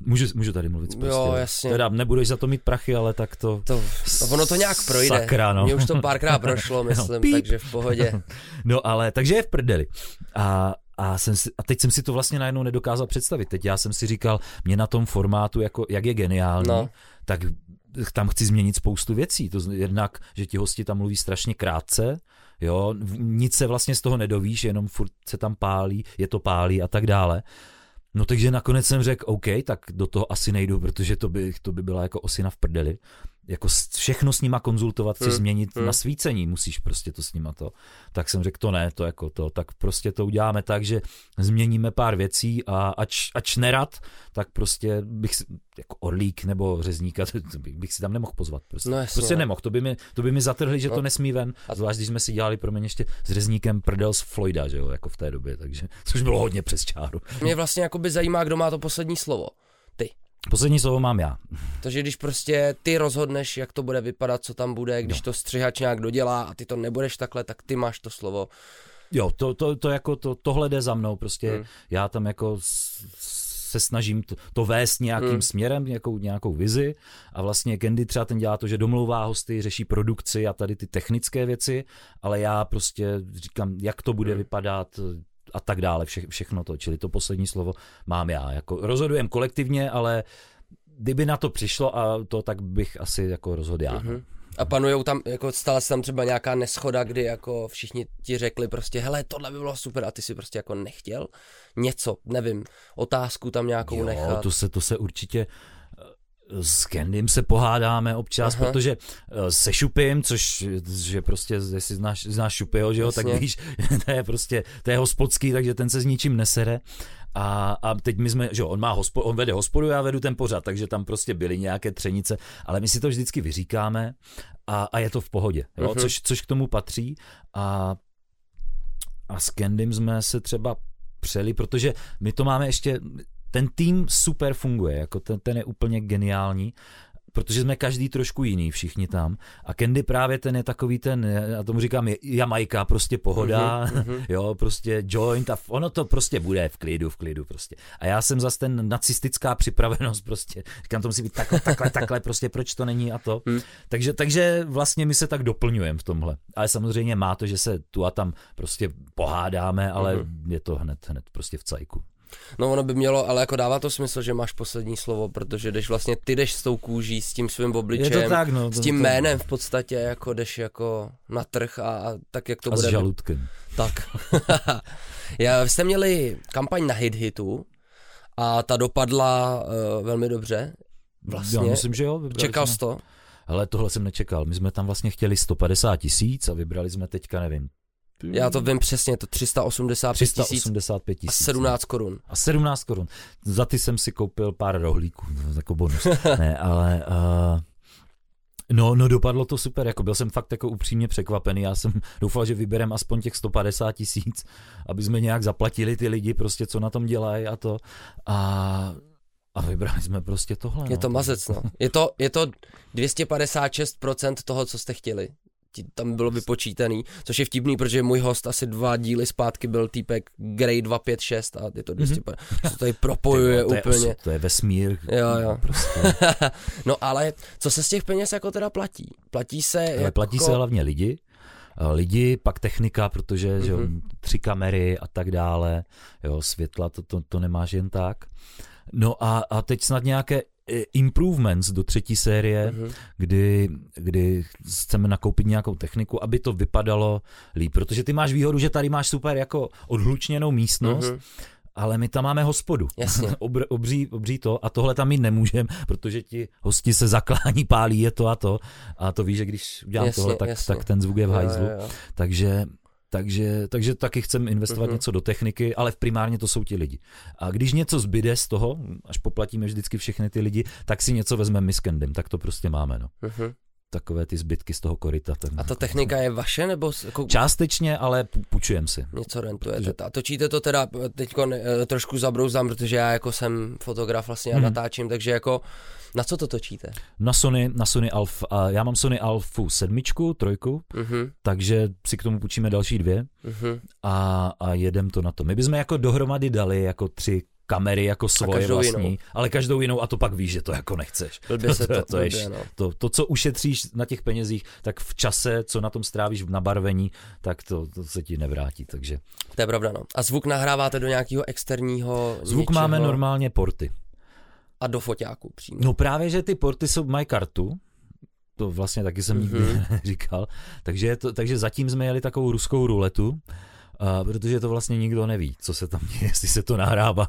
Můžu, můžu tady mluvit prostě. Jo, jasně. Teda nebudeš za to mít prachy, ale tak to... to ono to nějak projde. Sakra, no. Mně už to párkrát prošlo, myslím, no, takže v pohodě. No ale, takže je v prdeli. A... A, jsem si, a teď jsem si to vlastně najednou nedokázal představit. Teď já jsem si říkal, mě na tom formátu, jako, jak je geniální, no. tak tam chci změnit spoustu věcí. To jednak, že ti hosti tam mluví strašně krátce, jo, nic se vlastně z toho nedovíš, jenom furt se tam pálí, je to pálí a tak dále. No takže nakonec jsem řekl, OK, tak do toho asi nejdu, protože to by, to by byla jako osina v prdeli. Jako všechno s nima konzultovat, chci hmm, změnit hmm. na svícení, musíš prostě to s nima to. Tak jsem řekl, to ne, to jako to, tak prostě to uděláme tak, že změníme pár věcí a ač, ač nerad, tak prostě bych si, jako Orlík nebo Řezníka, to bych, bych si tam nemohl pozvat prostě. No jasně, prostě nemohl, to by mi, to by mi zatrhli, že no. to nesmí ven, a zvlášť když jsme si dělali pro mě ještě s Řezníkem prdel z Floyda, že jo, jako v té době, takže, což bylo hodně přes čáru. Mě vlastně jakoby zajímá, kdo má to poslední slovo, ty. Poslední slovo mám já. Takže když prostě ty rozhodneš, jak to bude vypadat, co tam bude, když no. to střihač nějak dodělá a ty to nebudeš takhle, tak ty máš to slovo. Jo, to, to, to jako to, tohle jde za mnou, prostě hmm. já tam jako se snažím to, to vést nějakým hmm. směrem, nějakou, nějakou vizi a vlastně Kendy třeba ten dělá to, že domlouvá hosty, řeší produkci a tady ty technické věci, ale já prostě říkám, jak to bude hmm. vypadat, a tak dále, vše, všechno to. Čili to poslední slovo mám já. Jako rozhodujem kolektivně, ale kdyby na to přišlo a to, tak bych asi jako rozhodl já. Mm-hmm. A panujou tam, jako stala se tam třeba nějaká neschoda, kdy jako všichni ti řekli prostě, hele, tohle by bylo super a ty si prostě jako nechtěl něco, nevím, otázku tam nějakou jo, nechat. To se, to se určitě... S Kendym se pohádáme občas, aha, protože se Šupim, což že prostě, jestli znáš, znáš Šupyho, že jo, tak víš, to je prostě, to je hospodský, takže ten se s ničím nesere. A, a teď my jsme, že jo, on, má hospod, on vede hospodu, já vedu ten pořad, takže tam prostě byly nějaké třenice, ale my si to vždycky vyříkáme a, a je to v pohodě, jo, uh-huh. což, což k tomu patří. A, a s Kendym jsme se třeba přeli, protože my to máme ještě... Ten tým super funguje, jako ten, ten je úplně geniální, protože jsme každý trošku jiný, všichni tam. A Kendy právě ten je takový ten, já tomu říkám, Jamajka, prostě pohoda, mm-hmm. jo, prostě joint a ono to prostě bude v klidu, v klidu prostě. A já jsem zase ten nacistická připravenost prostě, říkám, to musí být takhle, takhle, takhle, prostě proč to není a to. Mm. Takže, takže vlastně my se tak doplňujeme v tomhle. Ale samozřejmě má to, že se tu a tam prostě pohádáme, ale mm-hmm. je to hned, hned prostě v cajku. No ono by mělo, ale jako dává to smysl, že máš poslední slovo, protože jdeš vlastně, ty jdeš s tou kůží, s tím svým obličejem, tak, no, s tím to... jménem v podstatě, jako jdeš jako na trh a, a tak jak to a bude. A s žaludkem. Tak. Já, jste měli kampaň na hit-hitu a ta dopadla uh, velmi dobře. Vlastně. Já myslím, že jo. Čekal jsi to? Hele, tohle jsem nečekal. My jsme tam vlastně chtěli sto padesát tisíc a vybrali jsme teďka, nevím, já to vím přesně, to tři sta osmdesát pět tisíc a sedmnáct korun. A sedmnáct korun. Za ty jsem si koupil pár rohlíků, jako bonus. Ne, ale... Uh, no, no dopadlo to super, jako byl jsem fakt jako upřímně překvapený. Já jsem doufal, že vyberem aspoň těch sto padesát tisíc, aby jsme nějak zaplatili ty lidi, prostě co na tom dělají a to. A... A vybrali jsme prostě tohle. Je no. to mazec, no. Je to, je to dvě stě padesát šest procent toho, co jste chtěli. Tam bylo vypočítaný, což je vtipný, protože můj host asi dva díly zpátky byl týpek Grey dvě pět šest a je to dvě stě padesát, mm-hmm. to tady propojuje to je, úplně. To je, to je vesmír. Jo, jo. Prostě. No ale co se z těch peněz jako teda platí? Platí se... Jako... Platí se hlavně lidi, lidi, pak technika, protože mm-hmm. že jo, tři kamery a tak dále, jo, světla, to, to, to nemáš jen tak. No a, a teď snad nějaké improvements do třetí série, uh-huh. kdy, kdy chceme nakoupit nějakou techniku, aby to vypadalo líp, protože ty máš výhodu, že tady máš super jako odhlučněnou místnost, uh-huh. ale my tam máme hospodu. Jasně. Obr, obří, obří to a tohle tam mít nemůžeme, protože ti hosti se zaklání, pálí, je to a to a to víš, že když udělám jasně, tohle, tak, tak ten zvuk je v hajzlu. Jo, jo. Takže... Takže, takže taky chceme investovat uh-huh. něco do techniky, ale v primárně to jsou ti lidi. A když něco zbyde z toho, až poplatíme vždycky všechny ty lidi, tak si něco vezmeme my s Kendym, tak to prostě máme. No. Uh-huh. Takové ty zbytky z toho koryta. Ten, a ta technika je vaše? Nebo jako... Částečně, ale půjčujem si. Něco rentujete. Protože... A točíte to teda, teďko ne, trošku zabrouzám, protože já jako jsem fotograf vlastně a hmm. natáčím, takže jako na co to točíte? Na Sony, na Sony Alpha. A já mám Sony Alpha sedmičku, trojku, mm-hmm. takže si k tomu půjčíme další dvě mm-hmm. a, a jedem to na to. My bychom jako dohromady dali jako tři kamery jako svoje vlastní, jinou. Ale každou jinou a to pak víš, že to jako nechceš. Blbě se to, to, to, blbě, ješ, no. to, to, co ušetříš na těch penězích, tak v čase, co na tom strávíš v nabarvení, tak to, to se ti nevrátí, takže. To je pravda, no. A zvuk nahráváte do nějakého externího zvuk něčeho? Máme normálně porty. A do foťáku přímo. No právě, že ty porty jsou, mají kartu, to vlastně taky jsem nikdy mm-hmm. říkal, takže, to, takže zatím jsme jeli takovou ruskou ruletu, Uh, protože to vlastně nikdo neví, co se tam děje, jestli se to nahrává.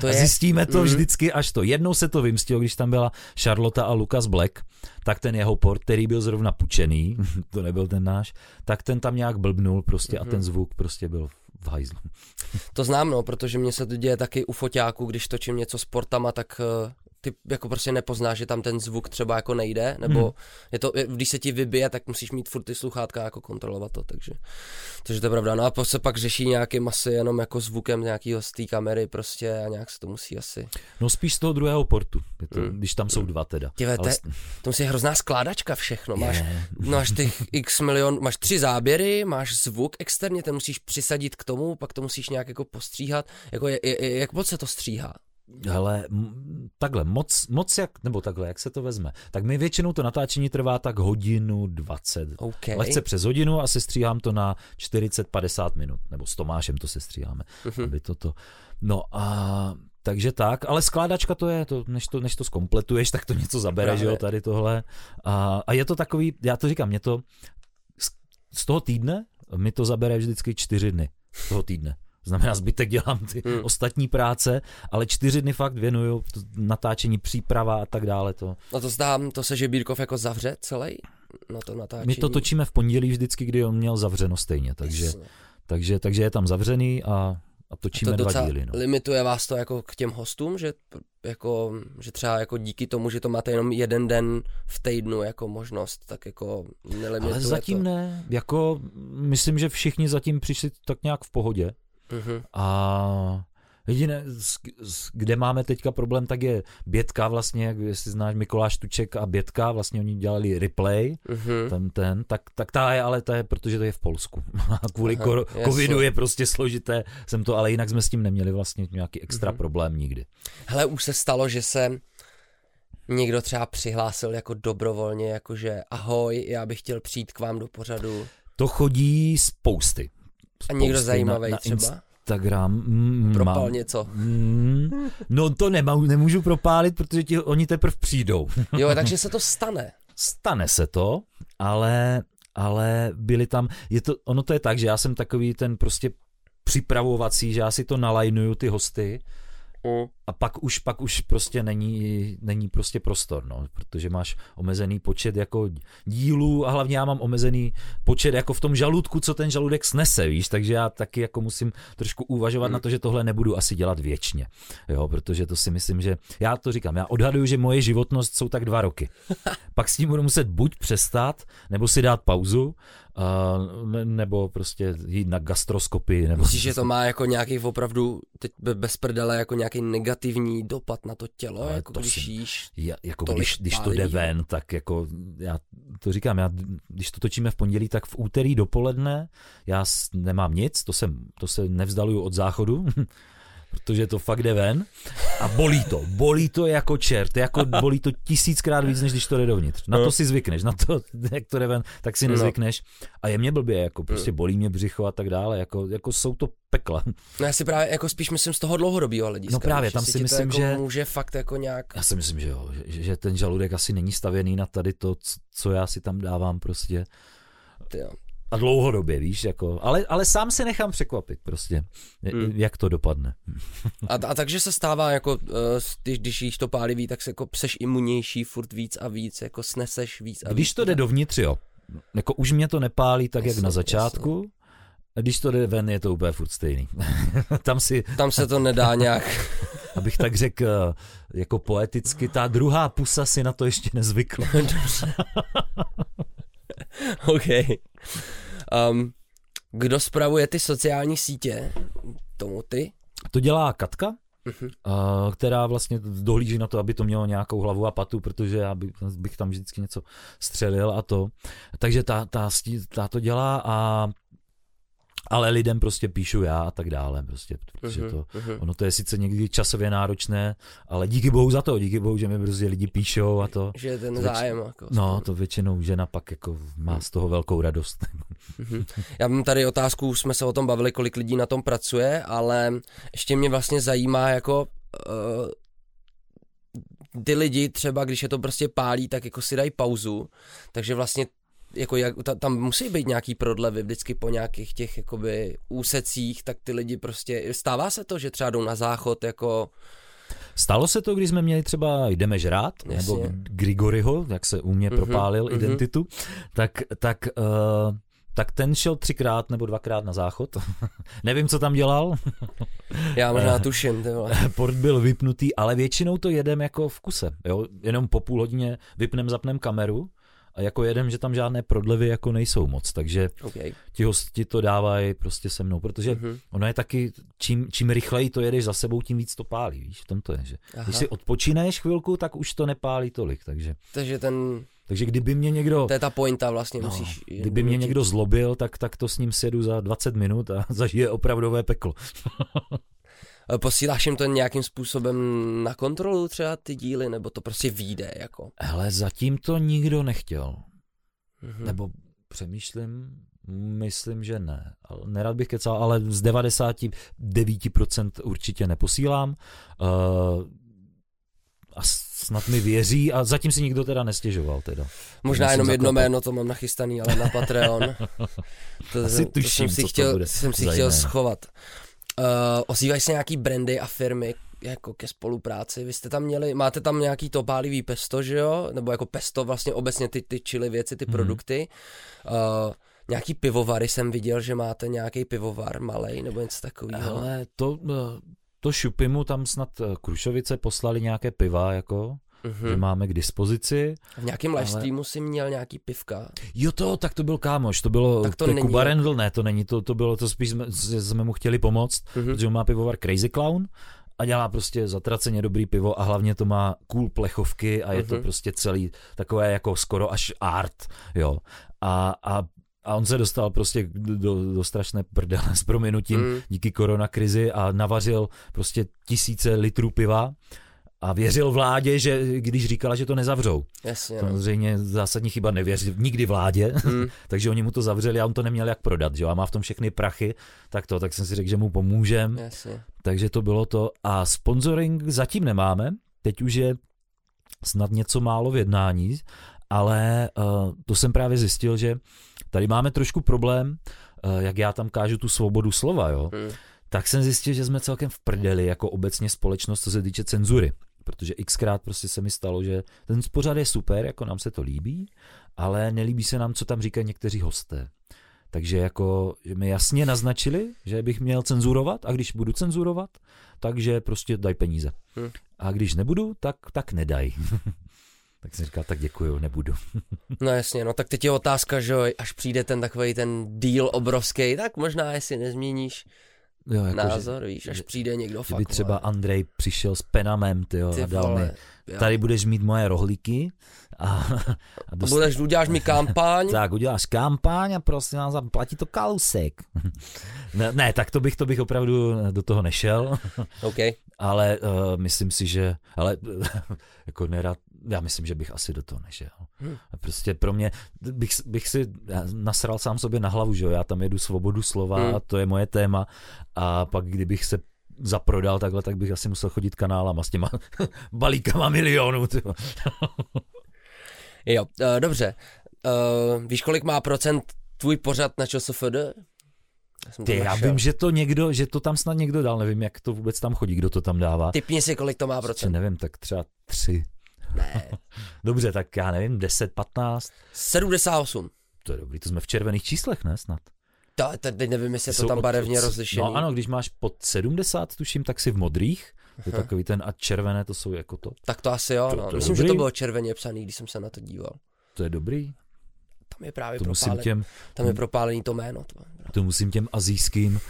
To a zjistíme je... to vždycky až to. Jednou se to vymstilo, když tam byla Charlotta a Lucas Black, tak ten jeho port, který byl zrovna pučený, to nebyl ten náš, tak ten tam nějak blbnul prostě mm-hmm. a ten zvuk prostě byl v hajzlu. To znám, no, protože mně se to děje taky u foťáku, když točím něco s portama, tak... Uh... ty jako prostě nepoznáš, že tam ten zvuk třeba jako nejde, nebo hmm. je to, když se ti vybije, tak musíš mít furt ty sluchátka jako kontrolovat to, takže takže to je pravda, no a se pak řeší nějakým asi jenom jako zvukem nějakýho z té kamery prostě a nějak se to musí asi. No spíš z toho druhého portu, to, hmm. když tam jsou dva teda. Těve, ale... te, to musí hrozná skládačka všechno, máš, yeah. máš těch x milion, máš tři záběry, máš zvuk externě, ten musíš přisadit k tomu, pak to musíš nějak jako postříhat, jako je, je, je, jak moc se to stříhá? hele, takhle, moc, moc jak, nebo takhle, jak se to vezme, tak mi většinou to natáčení trvá tak hodinu dvacet. Okay. Lehce přes hodinu a sestříhám to na čtyřicet padesát minut, nebo s Tomášem to sestříháme, uh-huh. aby toto. No a takže tak, ale skládačka to je, to, než, to, než to zkompletuješ, tak to něco zabere, že jo, tady tohle. A, a je to takový, já to říkám, mě to z, z toho týdne mi to zabere vždycky čtyři dny toho týdne. Znamená, zbytek dělám ty hmm. ostatní práce, ale čtyři dny fakt věnuju natáčení, příprava a tak dále. To. No to zdám, to se Žebírkov jako zavře celý na to natáčení. My to točíme v pondělí vždycky, kdy on měl zavřeno stejně, takže, takže, takže je tam zavřený a, a točíme a to dva díly. No. Limituje vás to jako k těm hostům, že, jako, že třeba jako díky tomu, že to máte jenom jeden den v týdnu jako možnost, tak jako nelimituje. Ale zatím to. Ne, jako myslím, že všichni zatím přišli tak nějak v pohodě. Uhum. A jediné, kde máme teďka problém, tak je Bětka vlastně, jak jestli znáš Mikoláš Tuček a Bětka, vlastně oni dělali replay, ten, ten, tak, tak ta je, ale ta je, protože to je v Polsku. A kvůli Aha, ko- covidu je prostě složité, jsem to, ale jinak jsme s tím neměli vlastně nějaký extra uhum. problém nikdy. Hele, už se stalo, že se někdo třeba přihlásil jako dobrovolně, jakože ahoj, já bych chtěl přijít k vám do pořadu. To chodí spousty. A někdo zajímavý na, na třeba? Instagram. Mm, Propal mám. něco. Mm, no to nemám, nemůžu propálit, protože ti, oni teprve přijdou. Jo, takže se to stane. Stane se to, ale, ale byli tam, je to, ono to je tak, že já jsem takový ten prostě připravovací, že já si to nalajnuju ty hosty mm. a pak už, pak už prostě není, není prostě prostor, no, protože máš omezený počet jako dílů a hlavně já mám omezený počet jako v tom žaludku, co ten žaludek snese, víš, takže já taky jako musím trošku uvažovat hmm. na to, že tohle nebudu asi dělat věčně, jo, protože to si myslím, že já to říkám, já odhaduju, že moje životnost jsou tak dva roky, pak s tím budu muset buď přestat, nebo si dát pauzu, uh, nebo prostě jít na gastroskopii. Nebo... Myslíš, že to má jako nějaký opravdu, teď bez prdele, jako nějaký negativní negativní dopad na to tělo, ale jako to když jsem, jíš já, jako když, když to jde ven, tak jako já to říkám, já, když to točíme v pondělí, tak v úterý dopoledne já nemám nic, to, jsem, to se nevzdaluju od záchodu, protože to fakt jde ven a bolí to, bolí to jako čert, jako bolí to tisíckrát víc, než když to jde dovnitř. Na to si zvykneš, na to, jak to jde ven, tak si nezvykneš a je mě blbě, jako prostě bolí mě břicho a tak dále, jako, jako jsou to pekla. No já si právě jako spíš myslím z toho dlouhodobýho hlediska. No právě, tam si myslím, jako že... může fakt jako nějak... Já si myslím, že jo, že, že ten žaludek asi není stavěný na tady to, co já si tam dávám prostě. Jo. A dlouhodobě, víš, jako, ale, ale sám se nechám překvapit prostě, mm. jak to dopadne. a, a takže se stává, jako, když, když jíš to pálivý, tak se jako seš imunnější furt víc a víc, jako sneseš víc a víc. Když to jde dovnitř, jo, jako už mě to nepálí tak, jasně, jak na začátku, jasně. Když to jde ven, je to úplně furt stejný. Tam, si, Tam se to nedá nějak... Abych tak řekl jako poeticky, ta druhá pusa si na to ještě nezvykla. OK. Um, kdo spravuje ty sociální sítě? Tomu ty? To dělá Katka, uh-huh. která vlastně dohlíží na to, aby to mělo nějakou hlavu a patu, protože já bych tam vždycky něco střelil a to. Takže ta, ta, ta to dělá a ale lidem prostě píšu já a tak dále, prostě, protože to, ono to je sice někdy časově náročné, ale díky bohu za to, díky bohu, že mi prostě lidi píšou a to. Že je ten to zájem. Větši... Jako no, to většinou žena pak jako má z toho velkou radost. Já mám tady otázku, už jsme se o tom bavili, kolik lidí na tom pracuje, ale ještě mě vlastně zajímá jako... Uh... ty lidi třeba, když je to prostě pálí, tak jako si dají pauzu, takže vlastně jako jak, tam musí být nějaký prodlevy vždycky po nějakých těch jakoby úsecích, tak ty lidi prostě, stává se to, že třeba jdou na záchod jako... Stalo se to, když jsme měli třeba Jdeme žrát, Jasně. nebo Grigoriho, jak se u mě mm-hmm. propálil mm-hmm. identitu, tak, tak, uh, tak ten šel třikrát nebo dvakrát na záchod. Nevím, co tam dělal. Já možná tuším. Port byl vypnutý, ale většinou to jedem jako v kuse. Jo? Jenom po půl hodině vypnem, zapnem kameru. A jako jedem, že tam žádné prodlevy jako nejsou moc, takže okay. ti hosti to dávají prostě se mnou, protože mm-hmm. ono je taky, čím, čím rychleji to jedeš za sebou, tím víc to pálí, víš, v tom to je, že Aha. když si odpočíneš chvilku, tak už to nepálí tolik, takže. Takže ten... Takže kdyby mě někdo... To je ta pointa vlastně, no, musíš... Kdyby mě někdo zlobil, tak, tak to s ním sjedu za dvacet minut a zažije opravdové peklo. Posíláš jim to nějakým způsobem na kontrolu třeba ty díly, nebo to prostě vyjde jako? Hele, zatím to nikdo nechtěl. Mm-hmm. Nebo přemýšlím, myslím, že ne. Nerad bych kecal, ale z devadesát devět procent určitě neposílám. Uh, a snad mi věří a zatím si nikdo teda nestěžoval teda. Možná Musím jenom zakopat. jedno jméno, to mám nachystaný, ale na Patreon. to, Asi to, tuším, to jsem si chtěl, to jsem si chtěl schovat. Uh, ozývají se nějaký brandy a firmy jako ke spolupráci, vy jste tam měli, máte tam nějaký to pálivý pesto, že jo? Nebo jako pesto vlastně obecně ty, ty chili věci, ty mm-hmm. produkty. Uh, nějaký pivovary jsem viděl, že máte nějaký pivovar malej nebo něco takového. Ale to... To Šupimu tam snad Krušovice poslali nějaké piva, jako, mm-hmm. že máme k dispozici. V nějakém ale... livestreamu si měl nějaký pivka. Jo to, tak to byl kámoš, to bylo tak to to Kuba Rendl, ne, to není, to, to bylo, to spíš jsme, jsme mu chtěli pomoct, mm-hmm. protože on má pivovar Crazy Clown a dělá prostě zatraceně dobrý pivo a hlavně to má cool plechovky a je mm-hmm. to prostě celý takové jako skoro až art, jo. A, a A on se dostal prostě do, do strašné prdele s prominutím mm. díky koronakrizi a navařil prostě tisíce litrů piva a věřil vládě, že když říkala, že to nezavřou. Jasně, samozřejmě no. Zásadní chyba nevěřit nikdy vládě, mm. takže oni mu to zavřeli a on to neměl jak prodat, že jo? A má v tom všechny prachy, tak to, tak jsem si řekl, že mu pomůžem. Jasně. Takže to bylo to a sponsoring zatím nemáme, teď už je snad něco málo v jednání, ale uh, to jsem právě zjistil, že tady máme trošku problém, jak já tam kážu tu svobodu slova, jo, hmm. tak jsem zjistil, že jsme celkem v prdeli jako obecně společnost, co se týče cenzury, protože xkrát prostě se mi stalo, že ten pořad je super, jako nám se to líbí, ale nelíbí se nám, co tam říkají někteří hosté. Takže jako mi jasně naznačili, že bych měl cenzurovat a když budu cenzurovat, takže prostě daj peníze. Hmm. A když nebudu, tak, tak nedaj. Tak jsem říkal, tak děkuju, nebudu. No jasně, no tak teď je otázka, že až přijde ten takovej ten deal obrovský, tak možná jestli nezměníš jo, jako názor, že, víš, až přijde někdo fakt. Kdyby třeba Andrej přišel s penamem, tyjo, ty a dal vole, mi, tady budeš mít moje rohlíky a, a dost... budeš, uděláš mi kampaň. Tak, uděláš kampaň a prostě nás platí to Kalousek. ne, ne, tak to bych, to bych opravdu do toho nešel. Okay. Ale uh, myslím si, že, ale jako nerad, já myslím, že bych asi do toho nešel. Hmm. Prostě pro mě, bych, bych si nasral sám sobě na hlavu, že jo, já tam jedu svobodu slova, hmm. to je moje téma a pak kdybych se zaprodal takhle, tak bych asi musel chodit kanálama s těma balíkama milionů. Jo, uh, dobře. Uh, víš, kolik má procent tvůj pořad na ČSFD? Já, Ty, já vím, že to někdo, že to tam snad někdo dal, nevím, jak to vůbec tam chodí, kdo to tam dává. Tipni si, kolik to má procent. Nevím, tak třeba tři. Ne. Dobře, tak já nevím, deset, patnáct. sedmdesát osm. To je dobrý, to jsme v červených číslech, ne snad? To, to, teď nevím, jestli je to tam barevně od... rozlišený. No ano, když máš pod sedmdesát, tuším, tak si v modrých. To je takový ten a červené, to jsou jako to. Tak to asi jo, to, no. to myslím, dobrý. Že to bylo červeně psaný, když jsem se na to díval. To je dobrý. Tam je právě propálen, těm, tam je propálený to jméno. To, to musím těm asijským,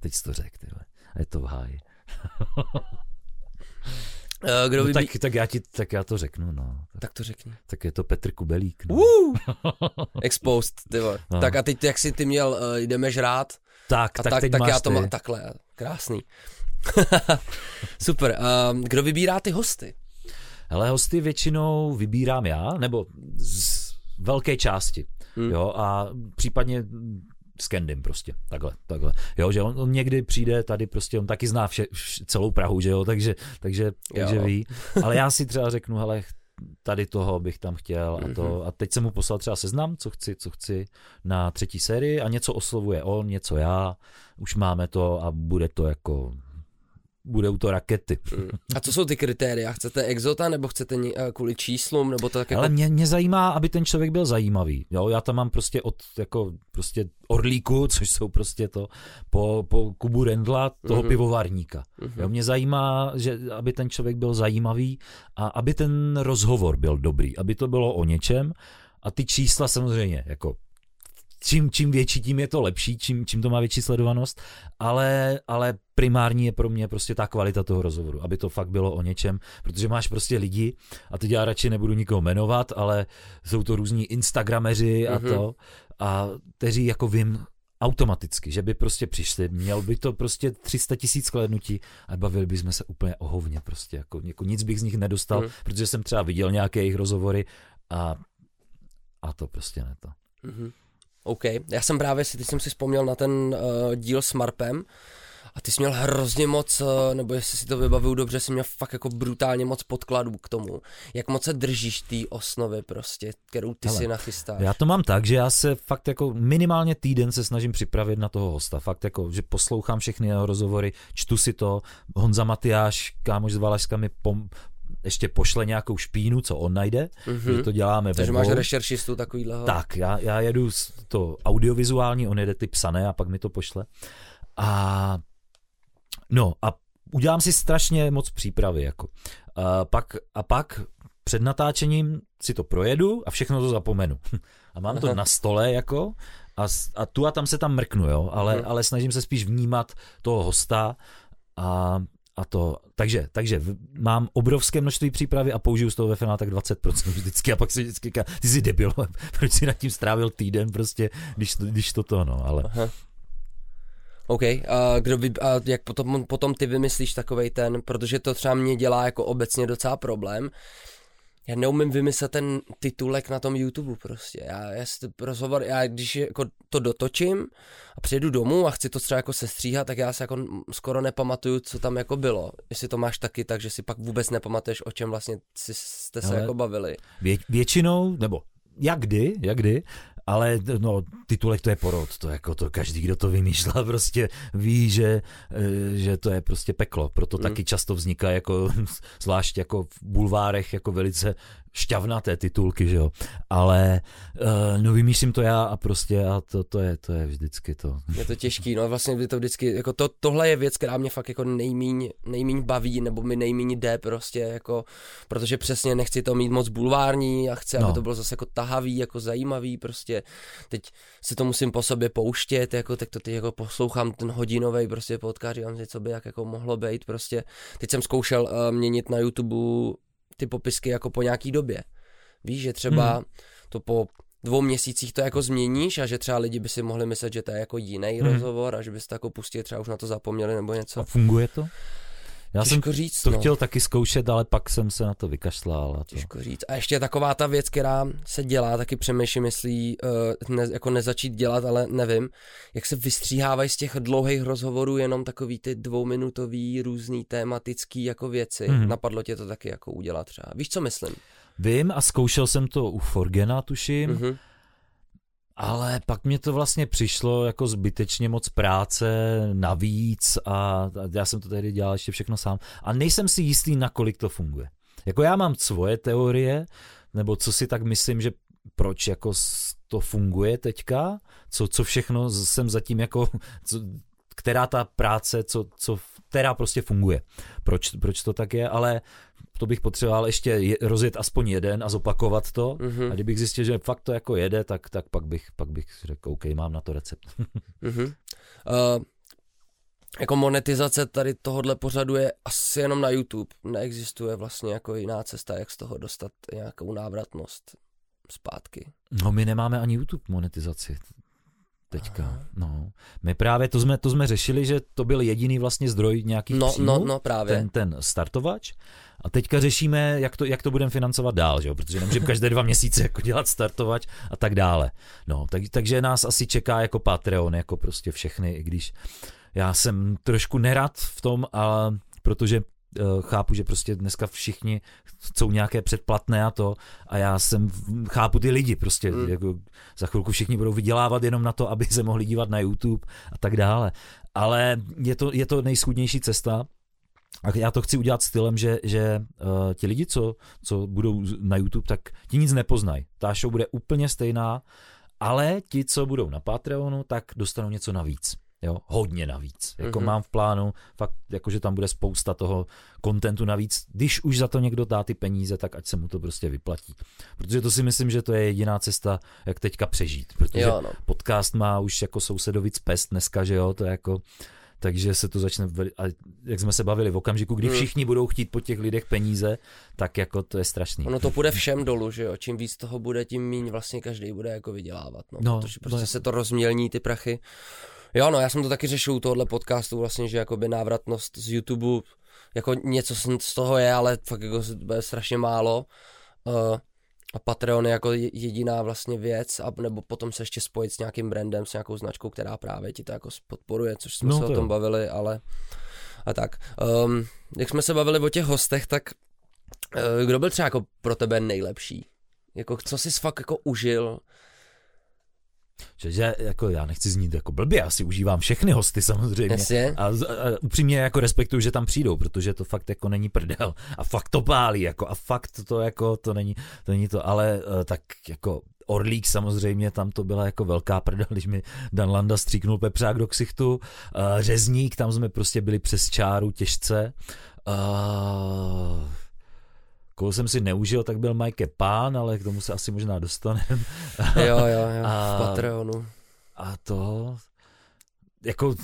teď jsi to řekl, tyhle, a je to v háji. Kdo no, by... tak, tak, já ti, tak já to řeknu, no. Tak, tak to řekni. Tak je to Mistr Kubelík. No. Uh, exposed, ty vole. No. Tak a teď, jak jsi ty měl, uh, jdeme žrát. Tak, tak, tak, teď tak máš já to mám takhle, krásný. Super, uh, kdo vybírá ty hosty? Hele, hosty většinou vybírám já, nebo z velké části, hmm. jo, a případně... s Kendym prostě, takhle, takhle. Jo, že on, on někdy přijde tady prostě, on taky zná vše, vše, celou Prahu, že jo, takže, takže, takže jo. ví. Ale já si třeba řeknu, hele, tady toho bych tam chtěl a to. Mm-hmm. A teď jsem mu poslal třeba seznam, co chci, co chci na třetí sérii a něco oslovuje on, něco já, už máme to a bude to jako... budou to rakety. A co jsou ty kritéria? Chcete exota, nebo chcete kvůli číslům, nebo to tak jako... Ale mě, mě zajímá, aby ten člověk byl zajímavý. Jo, já tam mám prostě od jako prostě Orlíku, což jsou prostě to, po, po Kubu Rendla, toho mm-hmm. pivovarníka. Mm-hmm. Jo, mě zajímá, že aby ten člověk byl zajímavý a aby ten rozhovor byl dobrý, aby to bylo o něčem a ty čísla samozřejmě, jako Čím, čím větší, tím je to lepší, čím, čím to má větší sledovanost, ale, ale primární je pro mě prostě ta kvalita toho rozhovoru, aby to fakt bylo o něčem, protože máš prostě lidi, a teď já radši nebudu nikoho jmenovat, ale jsou to různí instagrameři a to, a kteří jako vím, automaticky, že by prostě přišli, měl by to prostě tři sta tisíc klédnutí a bavili bychom se úplně ohovně prostě, jako, jako nic bych z nich nedostal, mm. protože jsem třeba viděl nějaké jejich rozhovory a, a to prostě ne to. Mm-hmm. OK, já jsem právě, teď jsem si vzpomněl na ten uh, díl s Marpem a ty jsi měl hrozně moc, uh, nebo jestli si to vybavuju dobře, jsi měl fakt jako brutálně moc podkladů k tomu, jak moc se držíš té osnovy prostě, kterou ty hele, si nachystáš. Já to mám tak, že já se fakt jako minimálně týden se snažím připravit na toho hosta, fakt jako, že poslouchám všechny jeho rozhovory, čtu si to, Honza Matyáš, kámoš z Valašska mi pom... ještě pošle nějakou špínu, co on najde, mm-hmm. že to děláme. Takže máš rešeršistu takovýhleho. Tak, já, já jedu to audiovizuální, on jede ty psané a pak mi to pošle. A no a udělám si strašně moc přípravy. Jako. A, pak, a pak před natáčením si to projedu a všechno to zapomenu. A mám to Aha. na stole jako a, a tu a tam se tam mrknu, jo, ale, mm-hmm. ale snažím se spíš vnímat toho hosta a A to, takže, takže mám obrovské množství přípravy a použiju z toho ve finále tak dvacet procent vždycky a pak si vždycky říká, ty jsi debil, proč jsi nad tím strávil týden prostě, když, když toto, no, ale... Aha. OK, a, kdo by, a jak potom, potom ty vymyslíš takovej ten, protože to třeba mě dělá jako obecně docela problém, já neumím vymyslet ten titulek na tom YouTube prostě, já, já, si rozhovor, já když jako to dotočím a přijedu domů a chci to třeba jako sestříhat, tak já se jako skoro nepamatuju, co tam jako bylo, jestli to máš taky tak, že si pak vůbec nepamatuješ, o čem vlastně jste se ale jako bavili. Vě, většinou, nebo jak kdy, jak kdy, ale no, titulek to je porod, to jako to každý, kdo to vymýšlel, prostě ví, že, že to je prostě peklo, proto mm. taky často vzniká jako, zvlášť jako v bulvárech, jako velice šťavnaté titulky, že jo, ale no vymýšlím to já a prostě a to, to je, to je vždycky to. Je to těžký, no vlastně by to vždycky, jako to, tohle je věc, která mě fakt jako nejmíň, nejmíň baví, nebo mi nejmíň jde prostě jako, protože přesně nechci to mít moc bulvární a chci, no. aby to bylo zase jako tahavý, jako zajímavý prostě, teď si to musím po sobě pouštět, jako tak to teď jako poslouchám ten hodinovej prostě podcast, říkám si, co by jak jako mohlo být prostě, teď jsem zkoušel uh, měnit na YouTube ty popisky jako po nějaký době. Víš, že třeba hmm. to po dvou měsících to jako změníš a že třeba lidi by si mohli myslet, že to je jako jiný hmm. rozhovor a že byste jako pustili, třeba už na to zapomněli nebo něco. A funguje to? Já těžko jsem říct, to no. chtěl taky zkoušet, ale pak jsem se na to vykašlal. A to... Těžko říct. A ještě taková ta věc, která se dělá, taky přemýšlím, jestli uh, ne, jako nezačít dělat, ale nevím, jak se vystříhávají z těch dlouhých rozhovorů jenom takový ty dvouminutový různý tematický jako věci. Mm-hmm. Napadlo tě to taky jako udělat třeba. Víš, co myslím? Vím a zkoušel jsem to u Forgena, tuším, mm-hmm. ale pak mě to vlastně přišlo jako zbytečně moc práce navíc a já jsem to tehdy dělal ještě všechno sám a nejsem si jistý, nakolik to funguje. Jako já mám svoje teorie, nebo co si tak myslím, že proč jako to funguje teďka, co, co všechno jsem zatím jako, co, která ta práce, co, co, která prostě funguje, proč, proč to tak je, ale to bych potřeboval ještě rozjet aspoň jeden a zopakovat to. Mm-hmm. A kdybych zjistil, že fakt to jako jede, tak, tak pak, bych, pak bych řekl, OK, mám na to recept. Mm-hmm. Uh, jako monetizace tady tohohle pořadu je asi jenom na YouTube. Neexistuje vlastně jako jiná cesta, jak z toho dostat nějakou návratnost zpátky. No my nemáme ani YouTube monetizaci teďka, no. My právě to jsme, to jsme řešili, že to byl jediný vlastně zdroj nějakých no, příjmů, no, no, právě. Ten, ten startovač. A teďka řešíme, jak to, jak to budeme financovat dál, že jo? Protože nemůžeme každé dva měsíce jako dělat startovač a tak dále. No, tak, takže nás asi čeká jako Patreon, jako prostě všechny, i když já jsem trošku nerad v tom, a protože chápu, že prostě dneska všichni jsou nějaké předplatné a to a já jsem, chápu ty lidi prostě, mm. jako za chvilku všichni budou vydělávat jenom na to, aby se mohli dívat na YouTube a tak dále, ale je to, je to nejschudnější cesta a já to chci udělat stylem, že, že uh, ti lidi, co, co budou na YouTube, tak ti nic nepoznají, ta show bude úplně stejná, ale ti, co budou na Patreonu, tak dostanou něco navíc. Jo, hodně navíc, jako mm-hmm. mám v plánu fakt, jakože tam bude spousta toho kontentu navíc, když už za to někdo dá ty peníze, tak ať se mu to prostě vyplatí, protože to si myslím, že to je jediná cesta, jak teďka přežít, protože jo, no. podcast má už jako sousedovic pest dneska, že jo, to je jako takže se to začne, a jak jsme se bavili, v okamžiku, kdy všichni budou chtít po těch lidech peníze, tak jako to je strašný. Ono to půjde všem dolů, že jo, čím víc toho bude, tím míň vlastně každý bude jako vydělávat, no, no protože prostě no, se to rozmělní ty prachy. Jo, no, já jsem to taky řešil u tohohle podcastu vlastně, že jakoby návratnost z YouTube, jako něco z toho je, ale fakt jako bude strašně málo. Uh, A Patreon je jako jediná vlastně věc, a nebo potom se ještě spojit s nějakým brandem, s nějakou značkou, která právě ti to jako podporuje, což jsme no, se to o tom bavili, ale a tak. Um, jak jsme se bavili o těch hostech, tak uh, kdo byl třeba jako pro tebe nejlepší? Jako co jsi fakt jako užil? Že jako já nechci znít jako blbě, já si užívám všechny hosty samozřejmě a, a, a upřímně jako respektuju, že tam přijdou, protože to fakt jako není prdel a fakt to pálí jako a fakt to jako to není to, není to ale tak jako Orlík samozřejmě, tam to byla jako velká prdel, když mi Dan Landa stříknul pepřák do ksichtu, Řezník, tam jsme prostě byli přes čáru těžce. Uh... Koho jsem si neužil, tak byl Mike Pán, ale k tomu se asi možná dostaneme. Jo, jo, jo, a, v Patreonu. A to, jako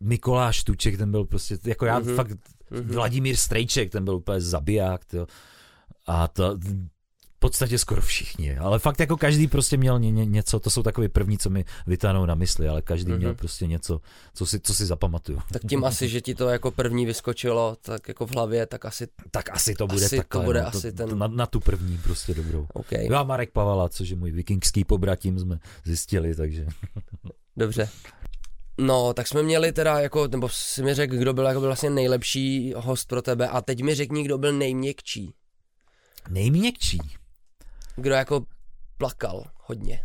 Mikoláš Tuček, ten byl prostě, jako já mm-hmm. fakt, mm-hmm. Vladimír Strejček, ten byl úplně zabiják, tyjo. A to, v podstatě skoro všichni, ale fakt jako každý prostě měl ně, ně, něco, to jsou takový první, co mi vytáhnou na mysli, ale každý mm-hmm. měl prostě něco, co si, co si zapamatuju. Tak tím asi, že ti to jako první vyskočilo, tak jako v hlavě, tak asi tak asi to bude asi takhle, to bude no, asi to, ten... na, na tu první prostě dobrou. Okay. Já Marek Pavala, což je můj vikingský pobratím, jsme zjistili, takže. Dobře. No, tak jsme měli teda jako, nebo jsi mi řekl, kdo byl jako byl vlastně nejlepší host pro tebe a teď mi řekni, kdo byl nejměkčí. Nejměkčí? Kdo jako plakal hodně.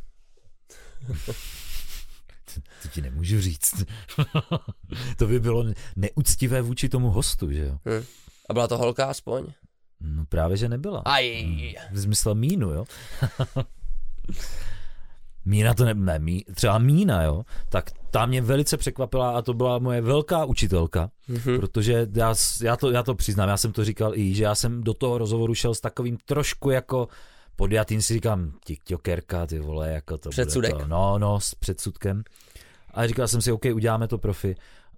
To ti nemůžu říct. To by bylo neuctivé vůči tomu hostu, že jo. Hmm. A byla to holka aspoň? No právě, že nebyla. Aj. Zmyslel Mínu, jo. Mína to ne, ne mí, třeba Mína, jo, tak ta mě velice překvapila a to byla moje velká učitelka, mm-hmm. protože já, já, to, já to přiznám, já jsem to říkal i, že já jsem do toho rozhovoru šel s takovým trošku jako podjatým, si říkám, tiktokerka, ty vole, jako to Předsudek. Bude to, no, no, s předsudkem. A říkal jsem si, OK, uděláme to profi.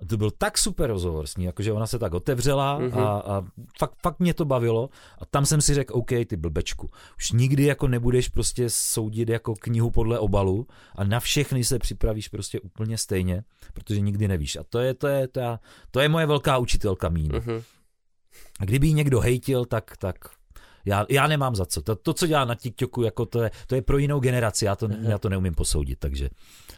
To byl tak super rozhovor s ní, jakože ona se tak otevřela mm-hmm. a, a fakt, fakt mě to bavilo a tam jsem si řekl, OK, ty blbečku, už nikdy jako nebudeš prostě soudit jako knihu podle obalu a na všechny se připravíš prostě úplně stejně, protože nikdy nevíš. A to je, to je, to je, to je moje velká učitelka Mína. Mm-hmm. A kdyby ji někdo hejtil, tak, tak Já, já nemám za co. To, to, co dělá na TikToku, jako to, je, to je pro jinou generaci. Já to, mhm. já to neumím posoudit, takže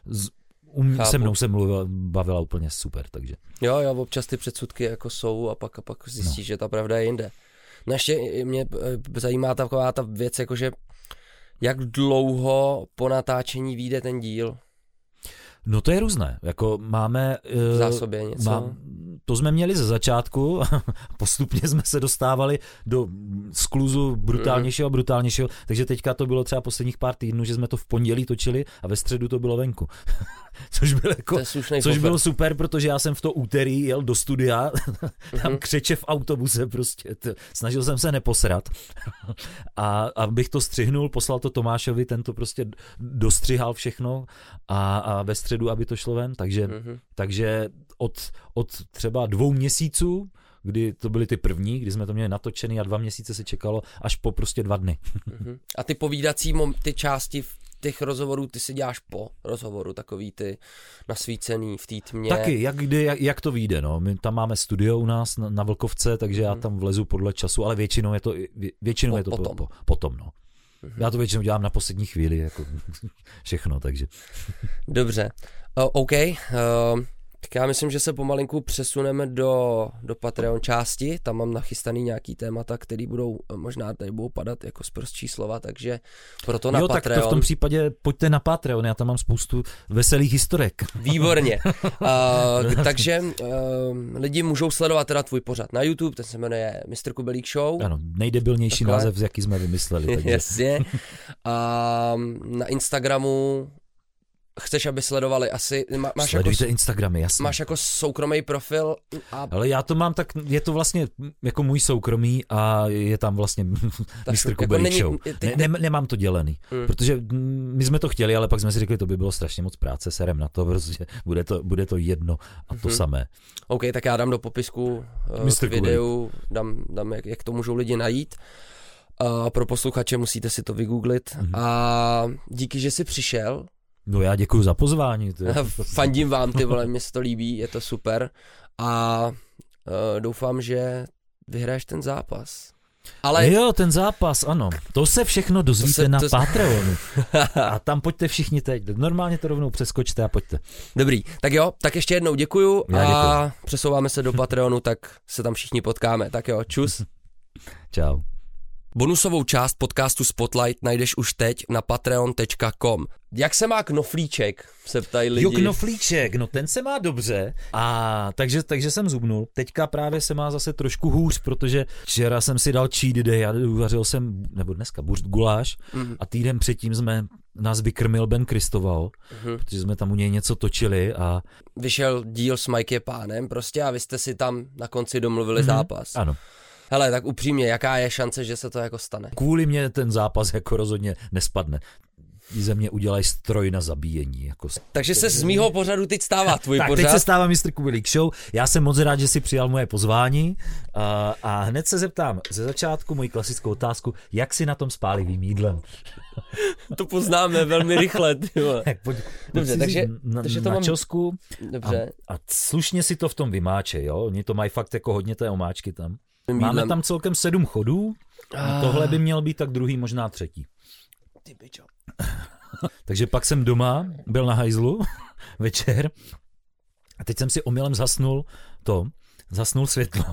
z, um, se mnou se mluvila, bavila úplně super. Takže. Jo, jo, občas ty předsudky jako jsou a pak, a pak zjistíš, no. že ta pravda je jinde. Naště mě zajímá taková ta věc, jakože jak dlouho po natáčení vyjde ten díl? No to je různé, jako máme... V zásobě něco. Má, to jsme měli ze začátku, postupně jsme se dostávali do skluzu brutálnějšího, brutálnějšího, takže teďka to bylo třeba posledních pár týdnů, že jsme to v pondělí točili a ve středu to bylo venku. Což bylo, jako, což bylo super, protože já jsem v to úterý jel do studia, tam křeče v autobuse prostě, to, snažil jsem se neposrat. A abych to střihnul, poslal to Tomášovi, ten to prostě dostřihal všechno a, a ve středu aby to šlo ven, takže, mm-hmm. takže od, od třeba dvou měsíců, kdy to byly ty první, kdy jsme to měli natočený a dva měsíce se čekalo, až po prostě dva dny. Mm-hmm. A ty povídací, ty části v těch rozhovorů, ty si děláš po rozhovoru, takový ty nasvícený v té tmě. Taky, jak, kdy, jak, jak to vyjde, no. My tam máme studio u nás na, na Vlkovce, takže mm-hmm. já tam vlezu podle času, ale většinou je to, většinou po, je to potom. Po, po, potom, no. Já to většinou dělám na poslední chvíli, jako všechno, takže. Dobře, uh, OK, uh, tak já myslím, že se pomalinku přesuneme do, do Patreon části, tam mám nachystaný nějaký témata, který budou, možná tady budou padat jako sprostší slova, takže proto na jo, Patreon. Jo, tak to v tom případě pojďte na Patreon, já tam mám spoustu veselých historek. Výborně, uh, takže uh, lidi můžou sledovat teda tvůj pořad na YouTube, ten se jmenuje mister Kubelík Show. Ano, nejdebilnější Takhle. název, jaký jsme vymysleli. Takže. Jasně, uh, na Instagramu chceš, aby sledovali asi... Má, máš Sledujte jako, Instagramy, jasně. Máš jako soukromý profil a... Ale já to mám tak, je to vlastně jako můj soukromý a je tam vlastně Mistr Kubelík Show. Ty... Ne, ne, nemám to dělený, mm. protože my jsme to chtěli, ale pak jsme si řekli, to by bylo strašně moc práce, serem na to, protože bude to, bude to jedno a to mm-hmm. samé. OK, tak já dám do popisku uh, videu, dám, dám jak, jak to můžou lidi najít. Uh, pro posluchače musíte si to vygooglit mm-hmm. a díky, že jsi přišel. No já děkuju za pozvání. Fandím vám, ty vole, mě se to líbí, je to super a uh, doufám, že vyhraješ ten zápas. Ale... Jo, ten zápas, ano. To se všechno dozvíte se, na to... Patreonu. A tam pojďte všichni teď. Normálně to rovnou přeskočte a pojďte. Dobrý, tak jo, tak ještě jednou děkuju a přesouváme se do Patreonu, tak se tam všichni potkáme. Tak jo, čus. Čau. Bonusovou část podcastu Spotlight najdeš už teď na patreon tečka com. Jak se má knoflíček, se ptají lidi. Jo, knoflíček, no ten se má dobře. A takže, takže jsem zubnul. Teďka právě se má zase trošku hůř, protože včera jsem si dal cheat day, já uvařil jsem, nebo dneska, buřt guláš. Mm. A týden předtím jsme, nás vykrmil Ben Kristoval, mm. protože jsme tam u něj něco točili a... Vyšel díl s Mike Pánem prostě a vy jste si tam na konci domluvili mm. zápas. Ano. Hele, tak upřímně, jaká je šance, že se to jako stane? Kvůli mě ten zápas jako rozhodně nespadne. Ze mě udělají stroj na zabíjení. Jako... Takže se z mýho pořadu teď stává tvůj tak, pořad. Tak teď se stává Mistr Kubelík Show. Já jsem moc rád, že si přijal moje pozvání a, a hned se zeptám ze začátku moji klasickou otázku, jak si na tom s pálivým jídlem? To poznáme velmi rychle. Tak pojď, dobře, takže, na, takže to na mám... čosku dobře. A, a slušně si to v tom vymáče, jo? Oni to mají fakt jako hodně té omáčky tam. Máme tam celkem sedm chodů a tohle by měl být tak druhý, možná třetí. Ty bičo. Takže pak jsem doma, byl na hajzlu večer a teď jsem si omylem zasnul to, zasnul světlo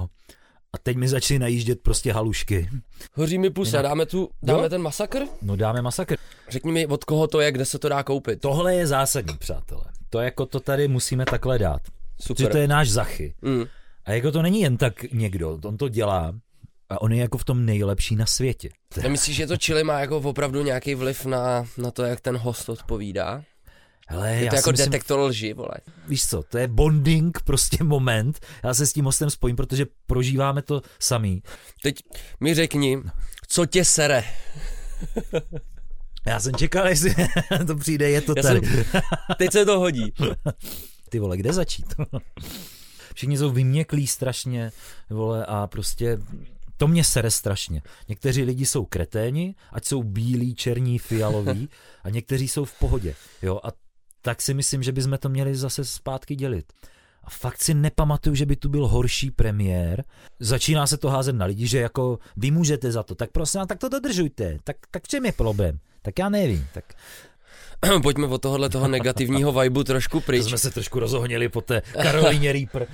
a teď mi začaly najíždět prostě halušky. Hoří mi pusa, dáme tu, dáme jo? ten masakr? No dáme masakr. Řekni mi, od koho to je, kde se to dá koupit. Tohle je zásadní, přátelé. To jako to tady musíme takhle dát. Super. Protože to je náš zachy. Mm. A jako to není jen tak někdo, on to dělá a on je jako v tom nejlepší na světě. Myslíš, že to chili má jako opravdu nějaký vliv na, na to, jak ten host odpovídá? Hele, je to jako myslím, detektor lži, vole. Víš co, to je bonding prostě moment, já se s tím hostem spojím, protože prožíváme to samý. Teď mi řekni, co tě sere? Já jsem čekal, jestli to přijde, je to já tady. Jsem, teď se to hodí. Ty vole, kde začít? Všichni jsou vyměklí strašně, vole, a prostě to mě sere strašně. Někteří lidi jsou kreténi, ať jsou bílí, černí, fialoví a někteří jsou v pohodě, jo, a tak si myslím, že bychom to měli zase zpátky dělit. A fakt si nepamatuju, že by tu byl horší premiér. Začíná se to házet na lidi, že jako vy můžete za to, tak prostě, tak to dodržujte, tak, tak v čem je problém? Tak já nevím, tak... Pojďme od tohohle toho negativního vibu trošku pryč. To jsme se trošku rozohnili po té Karolíně Reaper.